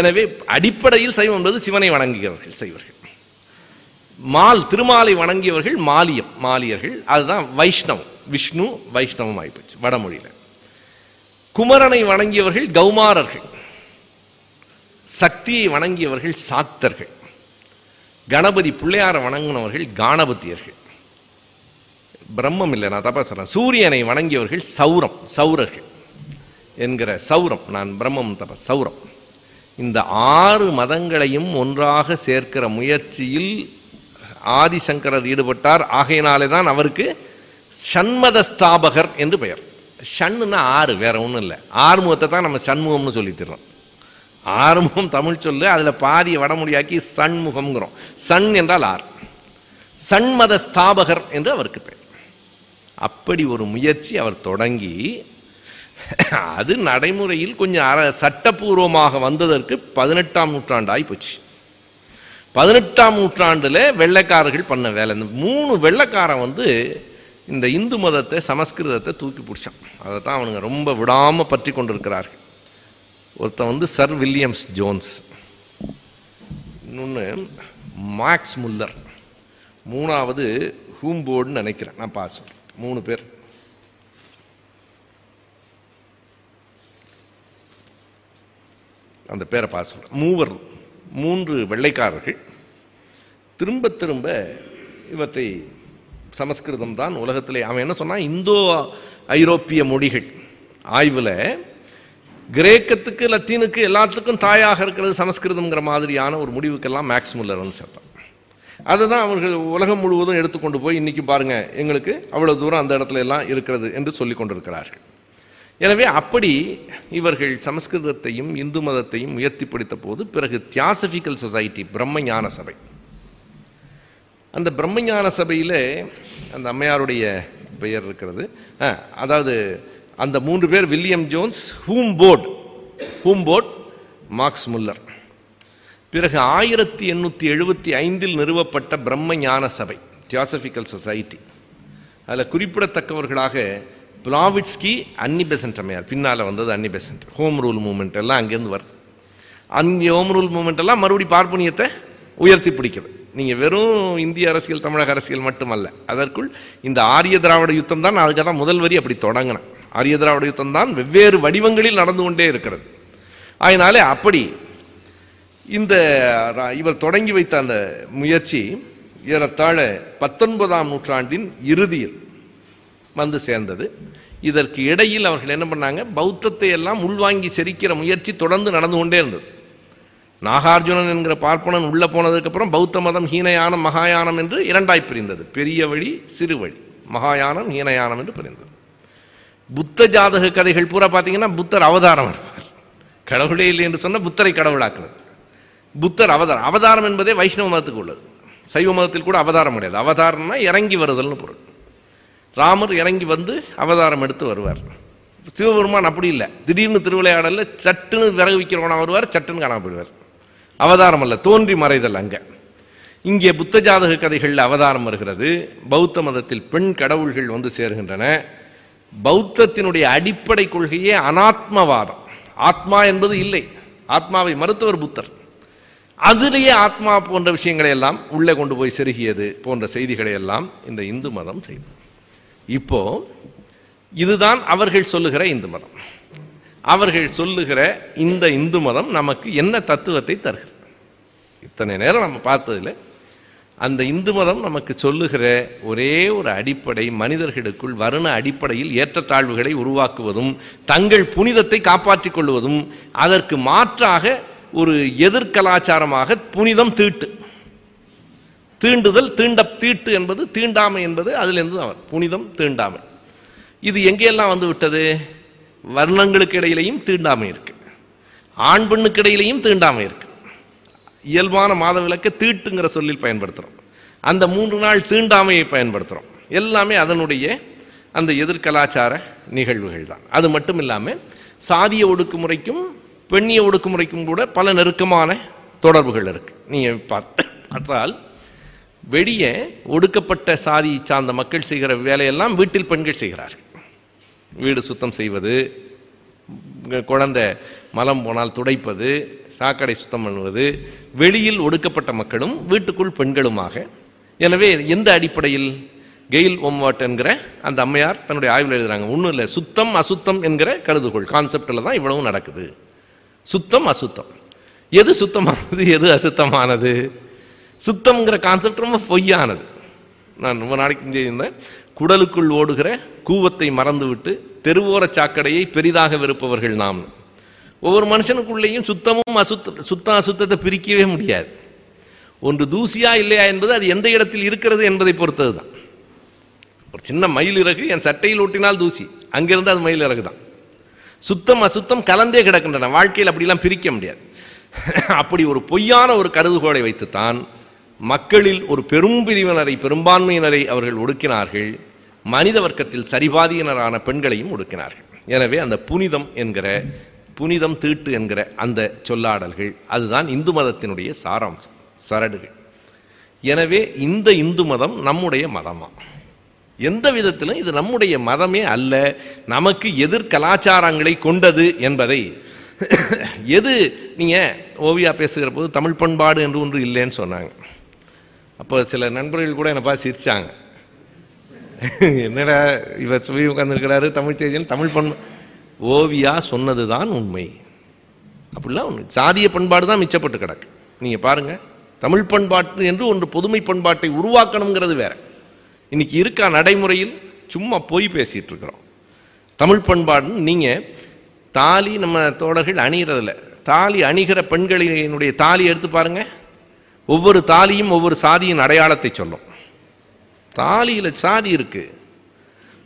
எனவே அடிப்படையில் சைவம் என்பது சிவனை வணங்குகிறவர்கள் சைவர்கள், மால் திருமாலை வணங்கியவர்கள் மாலியம் மாலியர்கள், அதுதான் வைஷ்ணவம், விஷ்ணு வைஷ்ணவம் ஆகிப்போச்சு வடமொழியில். குமரனை வணங்கியவர்கள் கௌமாரர்கள், சக்தியை வணங்கியவர்கள் சாத்தர்கள், கணபதி பிள்ளையாரை வணங்கினவர்கள் காணபத்தியர்கள். பிரம்மம் இல்லை, நான் தப்பா சொல்றேன். சூரியனை வணங்கியவர்கள் சௌரம் சௌரர்கள் என்கிற சௌரம், நான் பிரம்மம் தப்பா சௌரம். இந்த ஆறு மதங்களையும் ஒன்றாக சேர்க்கிற முயற்சியில் ஆதிசங்கரர் ஈடுபட்டார். ஆகையினாலே தான் அவருக்கு ஷண்மத ஸ்தாபகர் என்று பெயர். ஷண்ணுன்னா ஆறு, வேற ஒன்றும் இல்லை. ஆறுமுகத்தை தான் நம்ம சண்முகம்னு சொல்லித்தரோம். ஆறுமுகம் தமிழ் சொல்லு, அதில் பாதியை வடமொழியாக்கி சண்முகம்ங்கிறோம். சண் என்றால் ஆறு. சண்மத ஸ்தாபகர் என்று அவருக்கு பெயர். அப்படி ஒரு முயற்சி அவர் தொடங்கி அது நடைமுறையில் கொஞ்சம் அற சட்டபூர்வமாக வந்ததற்கு பதினெட்டாம் நூற்றாண்டு ஆகிப்போச்சு. பதினெட்டாம் நூற்றாண்டில் வெள்ளைக்காரர்கள் பண்ண வேலை, இந்த மூணு வெள்ளைக்காரன் வந்து இந்த இந்து மதத்தை சமஸ்கிருதத்தை தூக்கி பிடிச்சான். அதை தான் அவனுங்க ரொம்ப விடாமல் பற்றி கொண்டிருக்கிறார்கள். ஒருத்தன் வந்து சர் வில்லியம்ஸ் ஜோன்ஸ், இன்னொன்று மாக்ஸ் முல்லர், மூணாவது ஹூம்போர்டுன்னு நினைக்கிறேன், நான் பார்த்து சொல்கிறேன். மூணு பேர் அந்த பேரை பார்த்து சொல்கிறேன். மூவர் மூன்று வெள்ளைக்காரர்கள் திரும்ப திரும்ப இவற்றை சமஸ்கிருதம் தான் உலகத்திலே. அவன் என்ன சொன்னான்? இந்தோ ஐரோப்பிய மொழிகள் ஆய்வில் கிரேக்கத்துக்கு லத்தீனுக்கு எல்லாத்துக்கும் தாயாக இருக்கிறது சமஸ்கிருதங்கிற மாதிரியான ஒரு முடிவுக்கெல்லாம் மேக்ஸ் முல்லர்னு சொல்கிறான். அதை தான் அவர்கள் உலகம் முழுவதும் எடுத்துக்கொண்டு போய் இன்றைக்கி பாருங்கள் எங்களுக்கு அவ்வளோ தூரம் அந்த இடத்துல எல்லாம் இருக்கிறது என்று சொல்லி கொண்டிருக்கிறார்கள். எனவே அப்படி இவர்கள் சமஸ்கிருதத்தையும் இந்து மதத்தையும் உயர்த்தி பிடித்த போது பிறகு தியாசபிக்கல் சொசைட்டி, பிரம்மஞான சபை, அந்த பிரம்மஞான சபையில் அந்த அம்மையாருடைய பெயர் இருக்கிறது. அதாவது அந்த மூன்று பேர் William Jones, Humboldt Humboldt marks Muller. பிறகு ஆயிரத்தி எண்ணூற்றி எழுபத்தி ஐந்தில் நிறுவப்பட்ட பிரம்ம ஞான சபை, தியாசபிக்கல் சொசைட்டி. அதில் குறிப்பிடத்தக்கவர்களாக பிளாவிட்ஸ்கி, அன்னி பெசன்ட் அம்மையார், பின்னால் வந்தது Annie Besant. Home rule movement எல்லாம் அங்கேருந்து வருது. அந்த ஹோம் ரூல் மூமெண்ட் எல்லாம் மறுபடியும் பார்ப்பனியத்தை உயர்த்தி பிடிக்கிறது. நீங்கள் வெறும் இந்திய அரசியல், தமிழக அரசியல் மட்டுமல்ல, அதற்குள் இந்த ஆரிய திராவிட யுத்தம் தான். அதுக்காக தான் முதல் வரி அப்படி தொடங்கினேன். ஆரிய திராவிட யுத்தம் தான் வெவ்வேறு வடிவங்களில் நடந்து கொண்டே இருக்கிறது. அதனாலே அப்படி இந்த இவர் தொடங்கி வைத்த அந்த முயற்சி ஏறத்தாழ பத்தொன்பதாம் நூற்றாண்டின் இறுதியில் வந்து சேர்ந்தது. இதற்கு இடையில் அவர்கள் என்ன பண்ணாங்க, பௌத்தத்தை எல்லாம் உள்வாங்கி செரிக்கிற முயற்சி தொடர்ந்து நடந்து கொண்டே இருந்தது. நாகார்ஜுனன் என்கிற பார்ப்பனன் உள்ளே போனதுக்கப்புறம் பௌத்த மதம் ஹீனயானம் மகாயானம் என்று இரண்டாய் பிரிந்தது. பெரிய வழி, சிறு வழி, மகாயானம் ஹீனயானம் என்று பிரிந்தது. புத்த ஜாதக கதைகள் பூரா பார்த்தீங்கன்னா புத்தர் அவதாரம் எடுப்பார். கடவுளே இல்லை என்று சொன்னால் புத்தரை கடவுளாக்குறது. புத்தர் அவதாரம், அவதாரம் என்பதே வைஷ்ணவ மதத்துக்கு உள்ளது. சைவ மதத்தில் கூட அவதாரம் கிடையாது. அவதாரம்னா இறங்கி வருதல்னு பொருள். ராமர் இறங்கி வந்து அவதாரம் எடுத்து வருவார். சிவபெருமான் அப்படி இல்லை, திடீர்னு திருவிளையாடல சட்டுன்னு விறகு விற்கிறவனா வருவார், சட்டுன்னு காணாமல் போயிடுவார். அவதாரம் அல்ல, தோன்றி மறைதல். அங்கே இங்கே புத்த ஜாதக கதைகளில் அவதாரம் வருகிறது. பௌத்த மதத்தில் பெண் கடவுள்கள் வந்து சேர்கின்றன. பௌத்தத்தினுடைய அடிப்படை கொள்கையே அனாத்மவாதம். ஆத்மா என்பது இல்லை, ஆத்மாவை மறுத்தவர் புத்தர். அதிலேயே ஆத்மா போன்ற விஷயங்களை எல்லாம் உள்ளே கொண்டு போய் செருகியது போன்ற செய்திகளை எல்லாம் இந்த இந்து மதம் செய்தது. இப்போ இதுதான் அவர்கள் சொல்லுகிற இந்து மதம். அவர்கள் சொல்லுகிற இந்த இந்து மதம் நமக்கு என்ன தத்துவத்தை தருகிறது? இத்தனை நேரம் நம்ம பார்த்ததில் அந்த இந்து மதம் நமக்கு சொல்லுகிற ஒரே ஒரு அடிப்படை, மனிதர்களுக்குள் வருண அடிப்படையில் ஏற்றத்தாழ்வுகளை உருவாக்குவதும் தங்கள் புனிதத்தை காப்பாற்றி கொள்வதும், அதற்கு மாற்றாக ஒரு எதிர்கலாச்சாரமாக புனிதம் தீட்டு தீண்டுதல் தீண்ட தீட்டு என்பது தீண்டாமை என்பது அதிலிருந்து அவர் புனிதம் தீண்டாமை. இது எங்கேயெல்லாம் வந்து விட்டது? வர்ணங்களுக்கு இடையிலையும் தீண்டாமை இருக்கு, ஆண் பெண்ணுக்கு இடையிலையும் தீண்டாமை இருக்கு. இயல்பான மாத விளக்க தீட்டுங்கிற சொல்லில் பயன்படுத்துகிறோம், அந்த மூன்று நாள் தீண்டாமையை பயன்படுத்துகிறோம். எல்லாமே அதனுடைய அந்த எதிர்கலாச்சார நிகழ்வுகள் தான். அது மட்டும் இல்லாமல் சாதிய ஒடுக்குமுறைக்கும் பெண்ணிய ஒடுக்குமுறைக்கும் கூட பல நெருக்கமான தொடர்புகள் இருக்குது. நீங்கள் பார்த்தால் வெளியே ஒடுக்கப்பட்ட சாதி சார்ந்த மக்கள் செய்கிற வேலையெல்லாம் வீட்டில் பெண்கள் செய்கிறார்கள். வீடு சுத்தம் செய்வது, குழந்தை மலம் போனால் துடைப்பது, சாக்கடை சுத்தம் பண்ணுவது, வெளியில் ஒடுக்கப்பட்ட மக்களும் வீட்டுக்குள் பெண்களுமாக. எனவே எந்த அடிப்படையில் கெயில் ஒம்வாட் என்கிற அந்த அம்மையார் தன்னுடைய ஆய்வில் எழுதுகிறாங்க, ஒன்றும் இல்லை, சுத்தம் அசுத்தம் என்கிற கருதுகோள் கான்செப்டில் தான் இவ்வளவும் நடக்குது. சுத்தம் அசுத்தம், எது சுத்தமானது எது அசுத்தமானது? சுத்தம்ங்கிற கான்செப்ட் ரொம்ப பொய்யானது. நான் ரொம்ப நாளைக்கு முந்தைய குடலுக்குள் ஓடுகிற கூவத்தை மறந்துவிட்டு தெருவோர சாக்கடையை பெரிதாக வெறுப்பவர்கள் நாம். ஒவ்வொரு மனுஷனுக்குள்ளேயும் சுத்தமும் அசுத்த சுத்தம் அசுத்தத்தை பிரிக்கவே முடியாது. ஒன்று தூசியா இல்லையா என்பது அது எந்த இடத்தில் இருக்கிறது என்பதை பொறுத்தது தான். ஒரு சின்ன மயில் இறகு என் சட்டையில் ஒட்டினால் தூசி, அங்கிருந்து அது மயில் இறகு தான். சுத்தம் அசுத்தம் கலந்தே கிடக்கின்றன, வாழ்க்கையில் அப்படிலாம் பிரிக்க முடியாது. அப்படி ஒரு பொய்யான ஒரு கருதுகோளை வைத்துத்தான் மக்களில் ஒரு பெரும் பிரிவினரை, பெரும்பான்மையினரை அவர்கள் ஒடுக்கினார்கள். மனித வர்க்கத்தில் சரிபாதியினரான பெண்களையும் ஒடுக்கினார்கள். எனவே அந்த புனிதம் என்கிற புனிதம் தீட்டு என்கிற அந்த சொல்லாடல்கள் அதுதான் இந்து மதத்தினுடைய சாராம்சம், சரடுகள். எனவே இந்த இந்து மதம் நம்முடைய மதமா? எந்த விதத்திலும் இது நம்முடைய மதமே அல்ல, நமக்கு எதிர் கலாச்சாரங்களை கொண்டது என்பதை எது. நீங்கள் ஓவியா பேசுகிற போது தமிழ் பண்பாடு என்று ஒன்று இல்லைன்னு சொன்னாங்க. அப்போ சில நண்பர்கள் கூட என்னை பார்த்து சிரித்தாங்க, என்னடா இவர் சொல்லி உட்காந்துருக்கிறாரு தமிழ் தேதியில் தமிழ் பண்பு. ஓவியா சொன்னது தான் உண்மை. அப்படிலாம் ஒன்று சாதிய பண்பாடு தான் மிச்சப்பட்டு கிடக்கு. நீங்கள் பாருங்கள், தமிழ் பண்பாட்டு என்று ஒன்று பொதுமை பண்பாட்டை உருவாக்கணுங்கிறது வேற. இன்றைக்கி இருக்கா நடைமுறையில் சும்மா போய் பேசிகிட்டு இருக்கிறோம். தமிழ் பண்பாடுன்னு நீங்கள் தாலி நம்ம தோழர்கள் அணிகிறதில்ல, தாலி அணிகிற பெண்களினுடைய தாலி எடுத்து பாருங்கள். ஒவ்வொரு தாலியும் ஒவ்வொரு சாதியின் அடையாளத்தை சொல்லும். தாலியில் சாதி இருக்குது.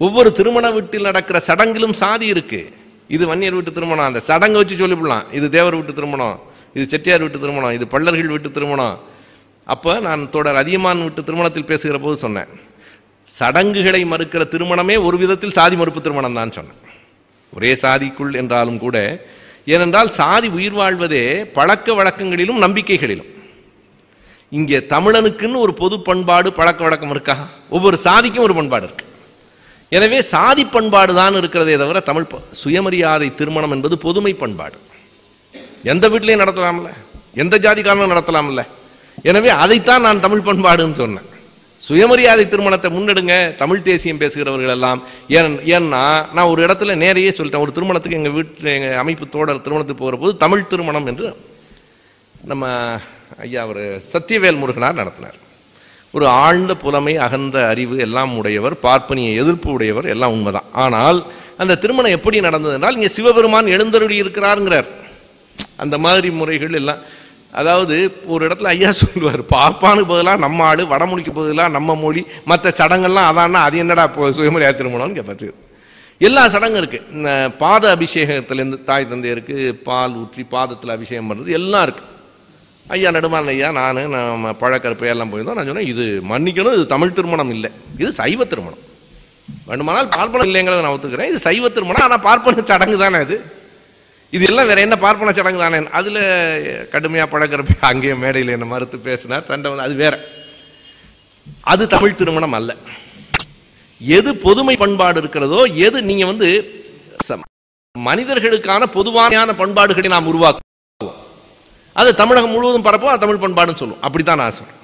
ஒவ்வொரு திருமண வீட்டில் நடக்கிற சடங்கிலும் சாதி இருக்குது. இது வன்னியர் வீட்டு திருமணம், அந்த சடங்கை வச்சு சொல்லிவிடலாம். இது தேவர் வீட்டு திருமணம், இது செட்டியார் வீட்டு திருமணம், இது பல்லர்கள் வீட்டு திருமணம். அப்போ நான் தொடர் அதிகமான வீட்டு திருமணத்தில் பேசுகிற போது சொன்னேன், சடங்குகளை மறுக்கிற திருமணமே ஒரு விதத்தில் சாதி மறுப்பு திருமணம் தான் சொன்னேன். ஒரே சாதிக்குள் என்றாலும் கூட, ஏனென்றால் சாதி உயிர் வாழ்வதே பழக்க வழக்கங்களிலும் நம்பிக்கைகளிலும். இங்கே தமிழனுக்குன்னு ஒரு பொது பண்பாடு பழக்க வழக்கம் இருக்கா? ஒவ்வொரு சாதிக்கும் ஒரு பண்பாடு இருக்கு. எனவே சாதி பண்பாடு தான் இருக்கிறதே தவிர தமிழ் சுயமரியாதை திருமணம் என்பது பொதுமை பண்பாடு. எந்த வீட்டிலையும் நடத்தலாம்ல, எந்த ஜாதிக்காரனும் நடத்தலாம்ல. எனவே அதைத்தான் நான் தமிழ் பண்பாடுன்னு சொன்னேன். சுயமரியாதை திருமணத்தை முன்னெடுங்க தமிழ் தேசியம் பேசுகிறவர்கள் எல்லாம். ஏன் ஏன்னா நான் ஒரு இடத்துல நேரையே சொல்லிட்டேன். ஒரு திருமணத்துக்கு எங்கள் வீட்டில் எங்கள் அமைப்பு தோடர் திருமணத்துக்கு போகிற போது தமிழ் திருமணம் என்று நம்ம ஐயா அவர் சத்தியவேல் முருகனார் நடத்தினார். ஒரு ஆழ்ந்த புலமை அகந்த அறிவு எல்லாம் உடையவர், பார்ப்பனிய எதிர்ப்பு உடையவர், எல்லாம் உண்மைதான். ஆனால் அந்த திருமணம் எப்படி நடந்ததுனால், இங்கே சிவபெருமான் எழுந்தருளி இருக்கிறாருங்கிறார். அந்த மாதிரி முறைகள் எல்லாம், அதாவது ஒரு இடத்துல ஐயா சொல்லுவார், பார்ப்பானுக்கு பதிலாக நம்ம ஆடு, வடமொழிக்கு பதிலாக நம்ம மொழி, மற்ற சடங்கள்லாம் அதான்னா அது என்னடா இப்போ சுயமரியாதை திருமணம்னு கேட்பாச்சு. எல்லா சடங்கும் இருக்குது. பாத அபிஷேகத்துலேருந்து தாய் தந்தையருக்கு பால் ஊற்றி பாதத்தில் அபிஷேகம் பண்ணுறது எல்லாம் இருக்குது. ஐயா நெடுமான் ஐயா நான் நம்ம பழக்கற்பையெல்லாம் போயிருந்தோம். நான் சொன்னேன், இது மன்னிக்கணும், இது தமிழ் திருமணம் இல்லை, இது சைவ திருமணம். வேண்டுமானால் பார்ப்பனம் இல்லைங்கிறத நான் ஒத்துக்கிறேன், இது சைவ திருமணம். ஆனால் பார்ப்பன சடங்கு தானே அது, இது எல்லாம் வேற என்ன பார்ப்பன சடங்கு தானே. அதில் கடுமையாக பழக்கிறப்ப அங்கேயே மேடையில் என்ன மறுத்து பேசினார், சண்டை வந்து. அது வேற, அது தமிழ் திருமணம் அல்ல. எது பொதுமை பண்பாடு இருக்கிறதோ, எது நீங்கள் வந்து மனிதர்களுக்கான பொதுவான பண்பாடுகளை நாம் உருவாக்குவோம், அது தமிழகம் முழுவதும் பரப்போம், அது தமிழ் பண்பாடுன்னு சொல்லுவோம். அப்படித்தான் நான் சொல்றேன்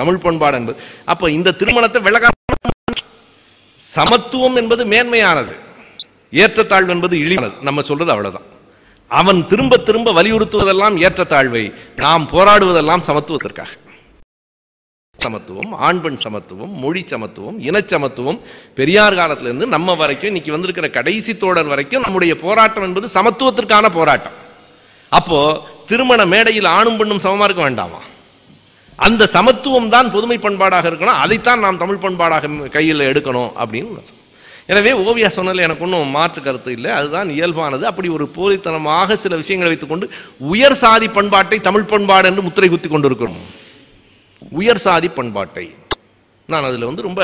தமிழ் பண்பாடு என்பது. அப்போ இந்த திருமணத்தை விளக்க, சமத்துவம் என்பது மேன்மையானது, ஏற்றத்தாழ்வு என்பது இழிவானது. நம்ம சொல்றது அவ்வளவுதான். அவன் திரும்ப திரும்ப வலியுறுத்துவதெல்லாம் ஏற்றத்தாழ்வை, நாம் போராடுவதெல்லாம் சமத்துவத்திற்காக. சமத்துவம், ஆண் பெண் சமத்துவம், மொழி சமத்துவம், இனச்சமத்துவம், பெரியார் காலத்திலிருந்து நம்ம வரைக்கும் இன்னைக்கு வந்திருக்கிற கடைசி தோடர் வரைக்கும் நம்முடைய போராட்டம் என்பது சமத்துவத்திற்கான போராட்டம். அப்போ திருமண மேடையில் ஆணும் பெண்ணும் சமமா இருக்க வேண்டாமா? அந்த சமத்துவம் தான் பொதுமை பண்பாடாக இருக்கணும். அதைத்தான் நாம் தமிழ் பண்பாடாக கையில் எடுக்கணும் அப்படின்னு. எனவே ஓவியா சொன்னதில் எனக்கு ஒன்றும் மாற்று கருத்து இல்லை, அதுதான் இயல்பானது. அப்படி ஒரு போலித்தனமாக சில விஷயங்களை வைத்துக்கொண்டு உயர் சாதி பண்பாட்டை தமிழ் பண்பாடு என்று முத்திரை குத்தி கொண்டிருக்கிறோம். உயர் சாதி பண்பாட்டை நான் அதில் வந்து ரொம்ப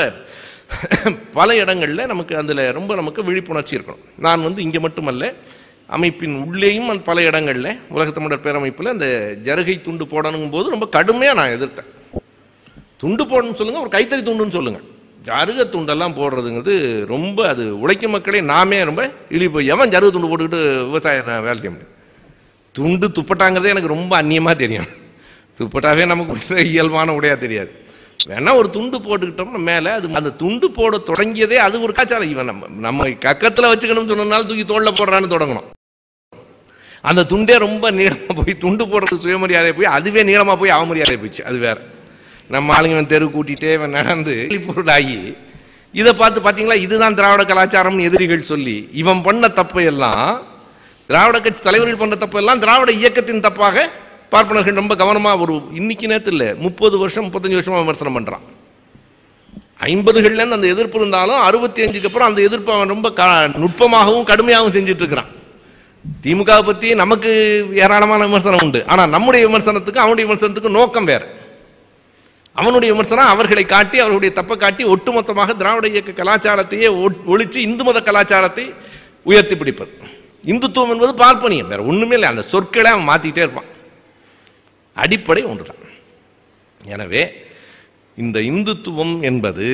பல இடங்களில் நமக்கு அதில் ரொம்ப நமக்கு விழிப்புணர்ச்சி இருக்கணும். நான் வந்து இங்கே மட்டுமல்ல, அமைப்பின் உள்ளேயும் பல இடங்களில் உலகத்தமிழர் பேரமைப்பில் அந்த ஜருகை துண்டு போடணுங்கும் போது ரொம்ப கடுமையாக நான் எதிர்த்தேன். துண்டு போடணும்னு சொல்லுங்கள், ஒரு கைத்தறி துண்டுன்னு சொல்லுங்கள். ஜருக துண்டெல்லாம் போடுறதுங்கிறது ரொம்ப, அது உழைக்கும் மக்களை நாமே ரொம்ப இழிப்போம். எவன் ஜருக துண்டு போட்டுக்கிட்டு விவசாயம் வேலை செய்ய முடியும்? துண்டு துப்பட்டாங்கிறதே எனக்கு ரொம்ப அந்நியமாக தெரியும். துப்பட்டாவே நமக்கு இயல்பான உடையாக தெரியாது. வேணா ஒரு துண்டு போட்டுக்கிட்டோம்னா மேலே அது, அந்த துண்டு போட தொடங்கியதே அது ஒரு காய்ச்சல். இவன் நம்ம நம்ம கக்கத்தில் வச்சுக்கணும்னு சொன்னதுனால தூக்கி தோளில் போடுறான்னு தொடங்கணும். அந்த துண்டே ரொம்ப நீளமாக போய், துண்டு போடுறது சுயமரியாதையை போய், அதுவே நீளமாக போய் அவமரியாதை போயிடுச்சு. அது வேற. நம்ம ஆளுங்க இவன் தெரு கூட்டிகிட்டே இவன் நடந்து பொருளாகி, இதை பார்த்து பார்த்தீங்களா இதுதான் திராவிட கலாச்சாரம்னு எதிரிகள் சொல்லி, இவன் பண்ண தப்பையெல்லாம், திராவிட கட்சி தலைவர்கள் பண்ண தப்பையெல்லாம் திராவிட இயக்கத்தின் தப்பாக பார்ப்பனர்கள் ரொம்ப கவனமாக ஒரு இன்னைக்கு நேரத்தில் இல்லை, முப்பது வருஷம் முப்பத்தஞ்சு வருஷமாக விமர்சனம் பண்ணுறான். ஐம்பதுகள்லேருந்து அந்த எதிர்ப்பு இருந்தாலும் அறுபத்தி அஞ்சுக்கு அப்புறம் அந்த எதிர்ப்பு அவன் ரொம்ப க நுட்பமாகவும் கடுமையாகவும் செஞ்சுட்டு இருக்கிறான். திமுக பற்றி நமக்கு ஏராளமான விமர்சனம் உண்டு. ஆனால் நம்முடைய விமர்சனத்துக்கு அவனுடைய விமர்சனத்துக்கு நோக்கம் வேறு. அவனுடைய விமர்சனம் அவர்களை காட்டி, அவர்களுடைய தப்பை காட்டி, ஒட்டுமொத்தமாக திராவிட இயக்க கலாச்சாரத்தையே ஒழிச்சு இந்து மத கலாச்சாரத்தை உயர்த்தி பிடிப்பது. இந்துத்துவம் என்பது பார்ப்பனியம், வேறு ஒன்றுமே இல்லை. அந்த சொற்களை அவன் மாற்றிக்கிட்டே இருப்பான், அடிப்படை ஒன்றுதான். எனவே இந்த இந்துத்துவம் என்பது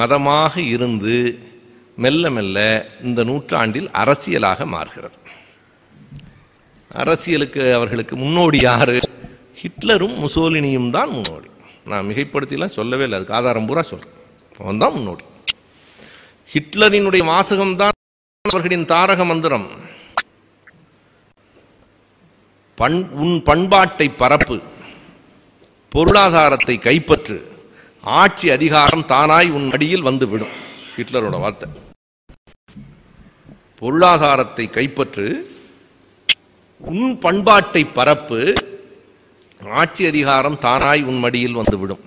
மதமாக இருந்து மெல்ல மெல்ல இந்த நூற்றாண்டில் அரசியலாக மாறுகிறது. அரசியலுக்கு அவர்களுக்கு முன்னோடி யாரு? ஹிட்லரும் முசோலினியும் தான் முன்னோடி. நான் மிகைப்படுத்திலாம் சொல்லவே இல்லை, அதுக்கு ஆதாரம் பூரா சொல்கிறேன். அவன் தான் முன்னோடி. ஹிட்லரினுடைய வாசகம்தான் அவர்களின் தாரக மந்திரம். பண் உன் பண்பாட்டை பரப்பு, பொருளாதாரத்தை கைப்பற்று, ஆட்சி அதிகாரம் தானாய் உன் அடியில் வந்துவிடும். ஹிட்லரோட வார்த்தை, பொருளாதாரத்தை கைப்பற்று, உன் பண்பாட்டை பரப்பு, ஆட்சி அதிகாரம் தானாய் உன் மடியில் வந்துவிடும்.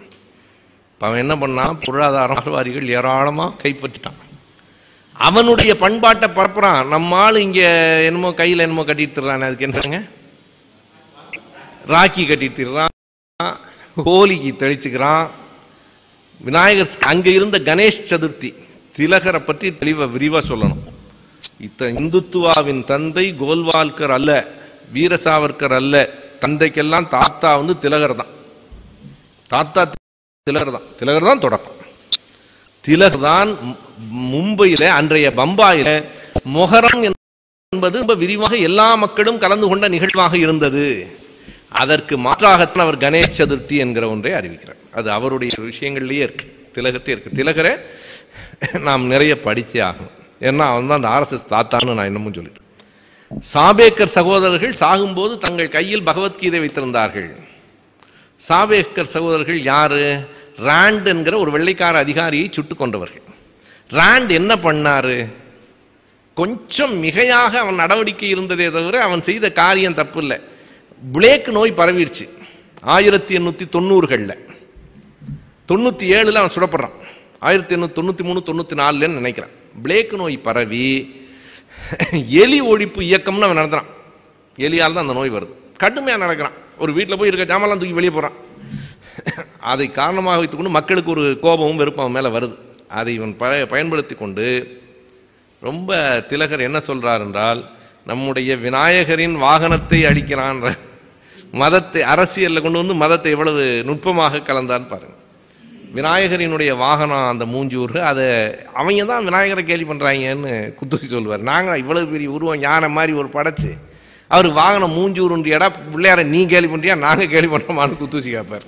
அவன் என்ன பண்ணான்? பொருளாதார ஆர்வாரிகள் ஏராளமாக கைப்பற்றிட்டான். அவனுடைய பண்பாட்டை பரப்புறான். நம்மால் இங்கே என்னமோ கையில் என்னமோ கட்டிட்டு தர்றானே, அதுக்கு என்னங்க ராக்கி கட்டிட்டு தர்றான், ஹோலிக்கு தெளிச்சுக்கிறான், விநாயகர் அங்கே இருந்த கணேஷ் சதுர்த்தி திலகரை பற்றி தெளிவாக விரிவாக சொல்லணும். இத்த இந்துத்துவாவின் தந்தை கோல்வால்கர் அல்ல, வீர சாவர்கர் அல்ல, தந்தைக்கெல்லாம் தாத்தா வந்து திலகர் தான். தாத்தா திலகர் தான், திலகர் தான் தொடக்கம். திலகர் தான் மும்பையில, அன்றைய பம்பாயில மொஹரம் என்பது ரொம்ப விரிவாக எல்லா மக்களும் கலந்து கொண்ட நிகழ்வாக இருந்தது. அதற்கு மாற்றாகத்தான் அவர் கணேஷ் சதுர்த்தி என்கிற ஒன்றை அறிவிக்கிறார். அது அவருடைய விஷயங்கள்லேயே இருக்கு, திலகத்தே இருக்கு. திலகரை நாம் நிறைய படித்தே ஆகணும். ஏன்னா அவன் தான் அந்த ஆர்எஸ்எஸ் தாத்தான்னு நான் என்னமும் சொல்லிட்டேன். சாபேக்கர் சகோதரர்கள் சாகும்போது தங்கள் கையில் பகவத்கீதை வைத்திருந்தார்கள். சாபேக்கர் சகோதரர்கள் யாரு? ராண்ட் என்கிற ஒரு வெள்ளைக்கார அதிகாரியை சுட்டு கொண்டவர்கள். ராண்ட் என்ன பண்ணாரு? கொஞ்சம் மிகையாக அவன் நடவடிக்கை இருந்ததே தவிர அவன் செய்த காரியம் தப்பு இல்லை. பிளேக் நோய் பரவிடுச்சு ஆயிரத்தி எண்ணூற்றி தொண்ணூறுகளில் தொண்ணூற்றி ஏழில் அவன் சுடப்படுறான். ஆயிரத்தி எண்ணூற்றி தொண்ணூற்றி மூணு தொண்ணூற்றி நாலுலன்னு நினைக்கிறான். பிளேக் நோய் பரவி எலி ஒழிப்பு இயக்கம்னு அவன் நடத்துகிறான். எலியால் தான் அந்த நோய் வருது. கடுமையாக நடக்கிறான். ஒரு வீட்டில் போய் இருக்க ஜாமான் தூக்கி வெளியே போகிறான். அதை காரணமாக வைத்துக்கொண்டு மக்களுக்கு ஒரு கோபமும் வெறுப்பும் அவன் மேலே வருது. அதை இவன் ப பயன்படுத்தி கொண்டு ரொம்ப திலகர் என்ன சொல்கிறார் என்றால், நம்முடைய விநாயகரின் வாகனத்தை அழிக்கிறான். மதத்தை அரசியலில் கொண்டு வந்து மதத்தை எவ்வளவு நுட்பமாக கலந்தான்னு பாருங்கள். விநாயகரினுடைய வாகனம் அந்த மூஞ்சூர், அதை அவங்க தான் விநாயகரை கேலி பண்ணுறாங்கன்னு குத்துக்கு சொல்லுவார். நாங்கள் இவ்வளவு பெரிய உருவம் யானை மாதிரி ஒரு படைச்சு அவர் வாகனம் மூஞ்சூருன்றியாடா பிள்ளையார நீ கேலி பண்ணுறியா, நாங்கள் கேலி பண்ணுறோமான்னு குத்துச்சு கேட்பார்.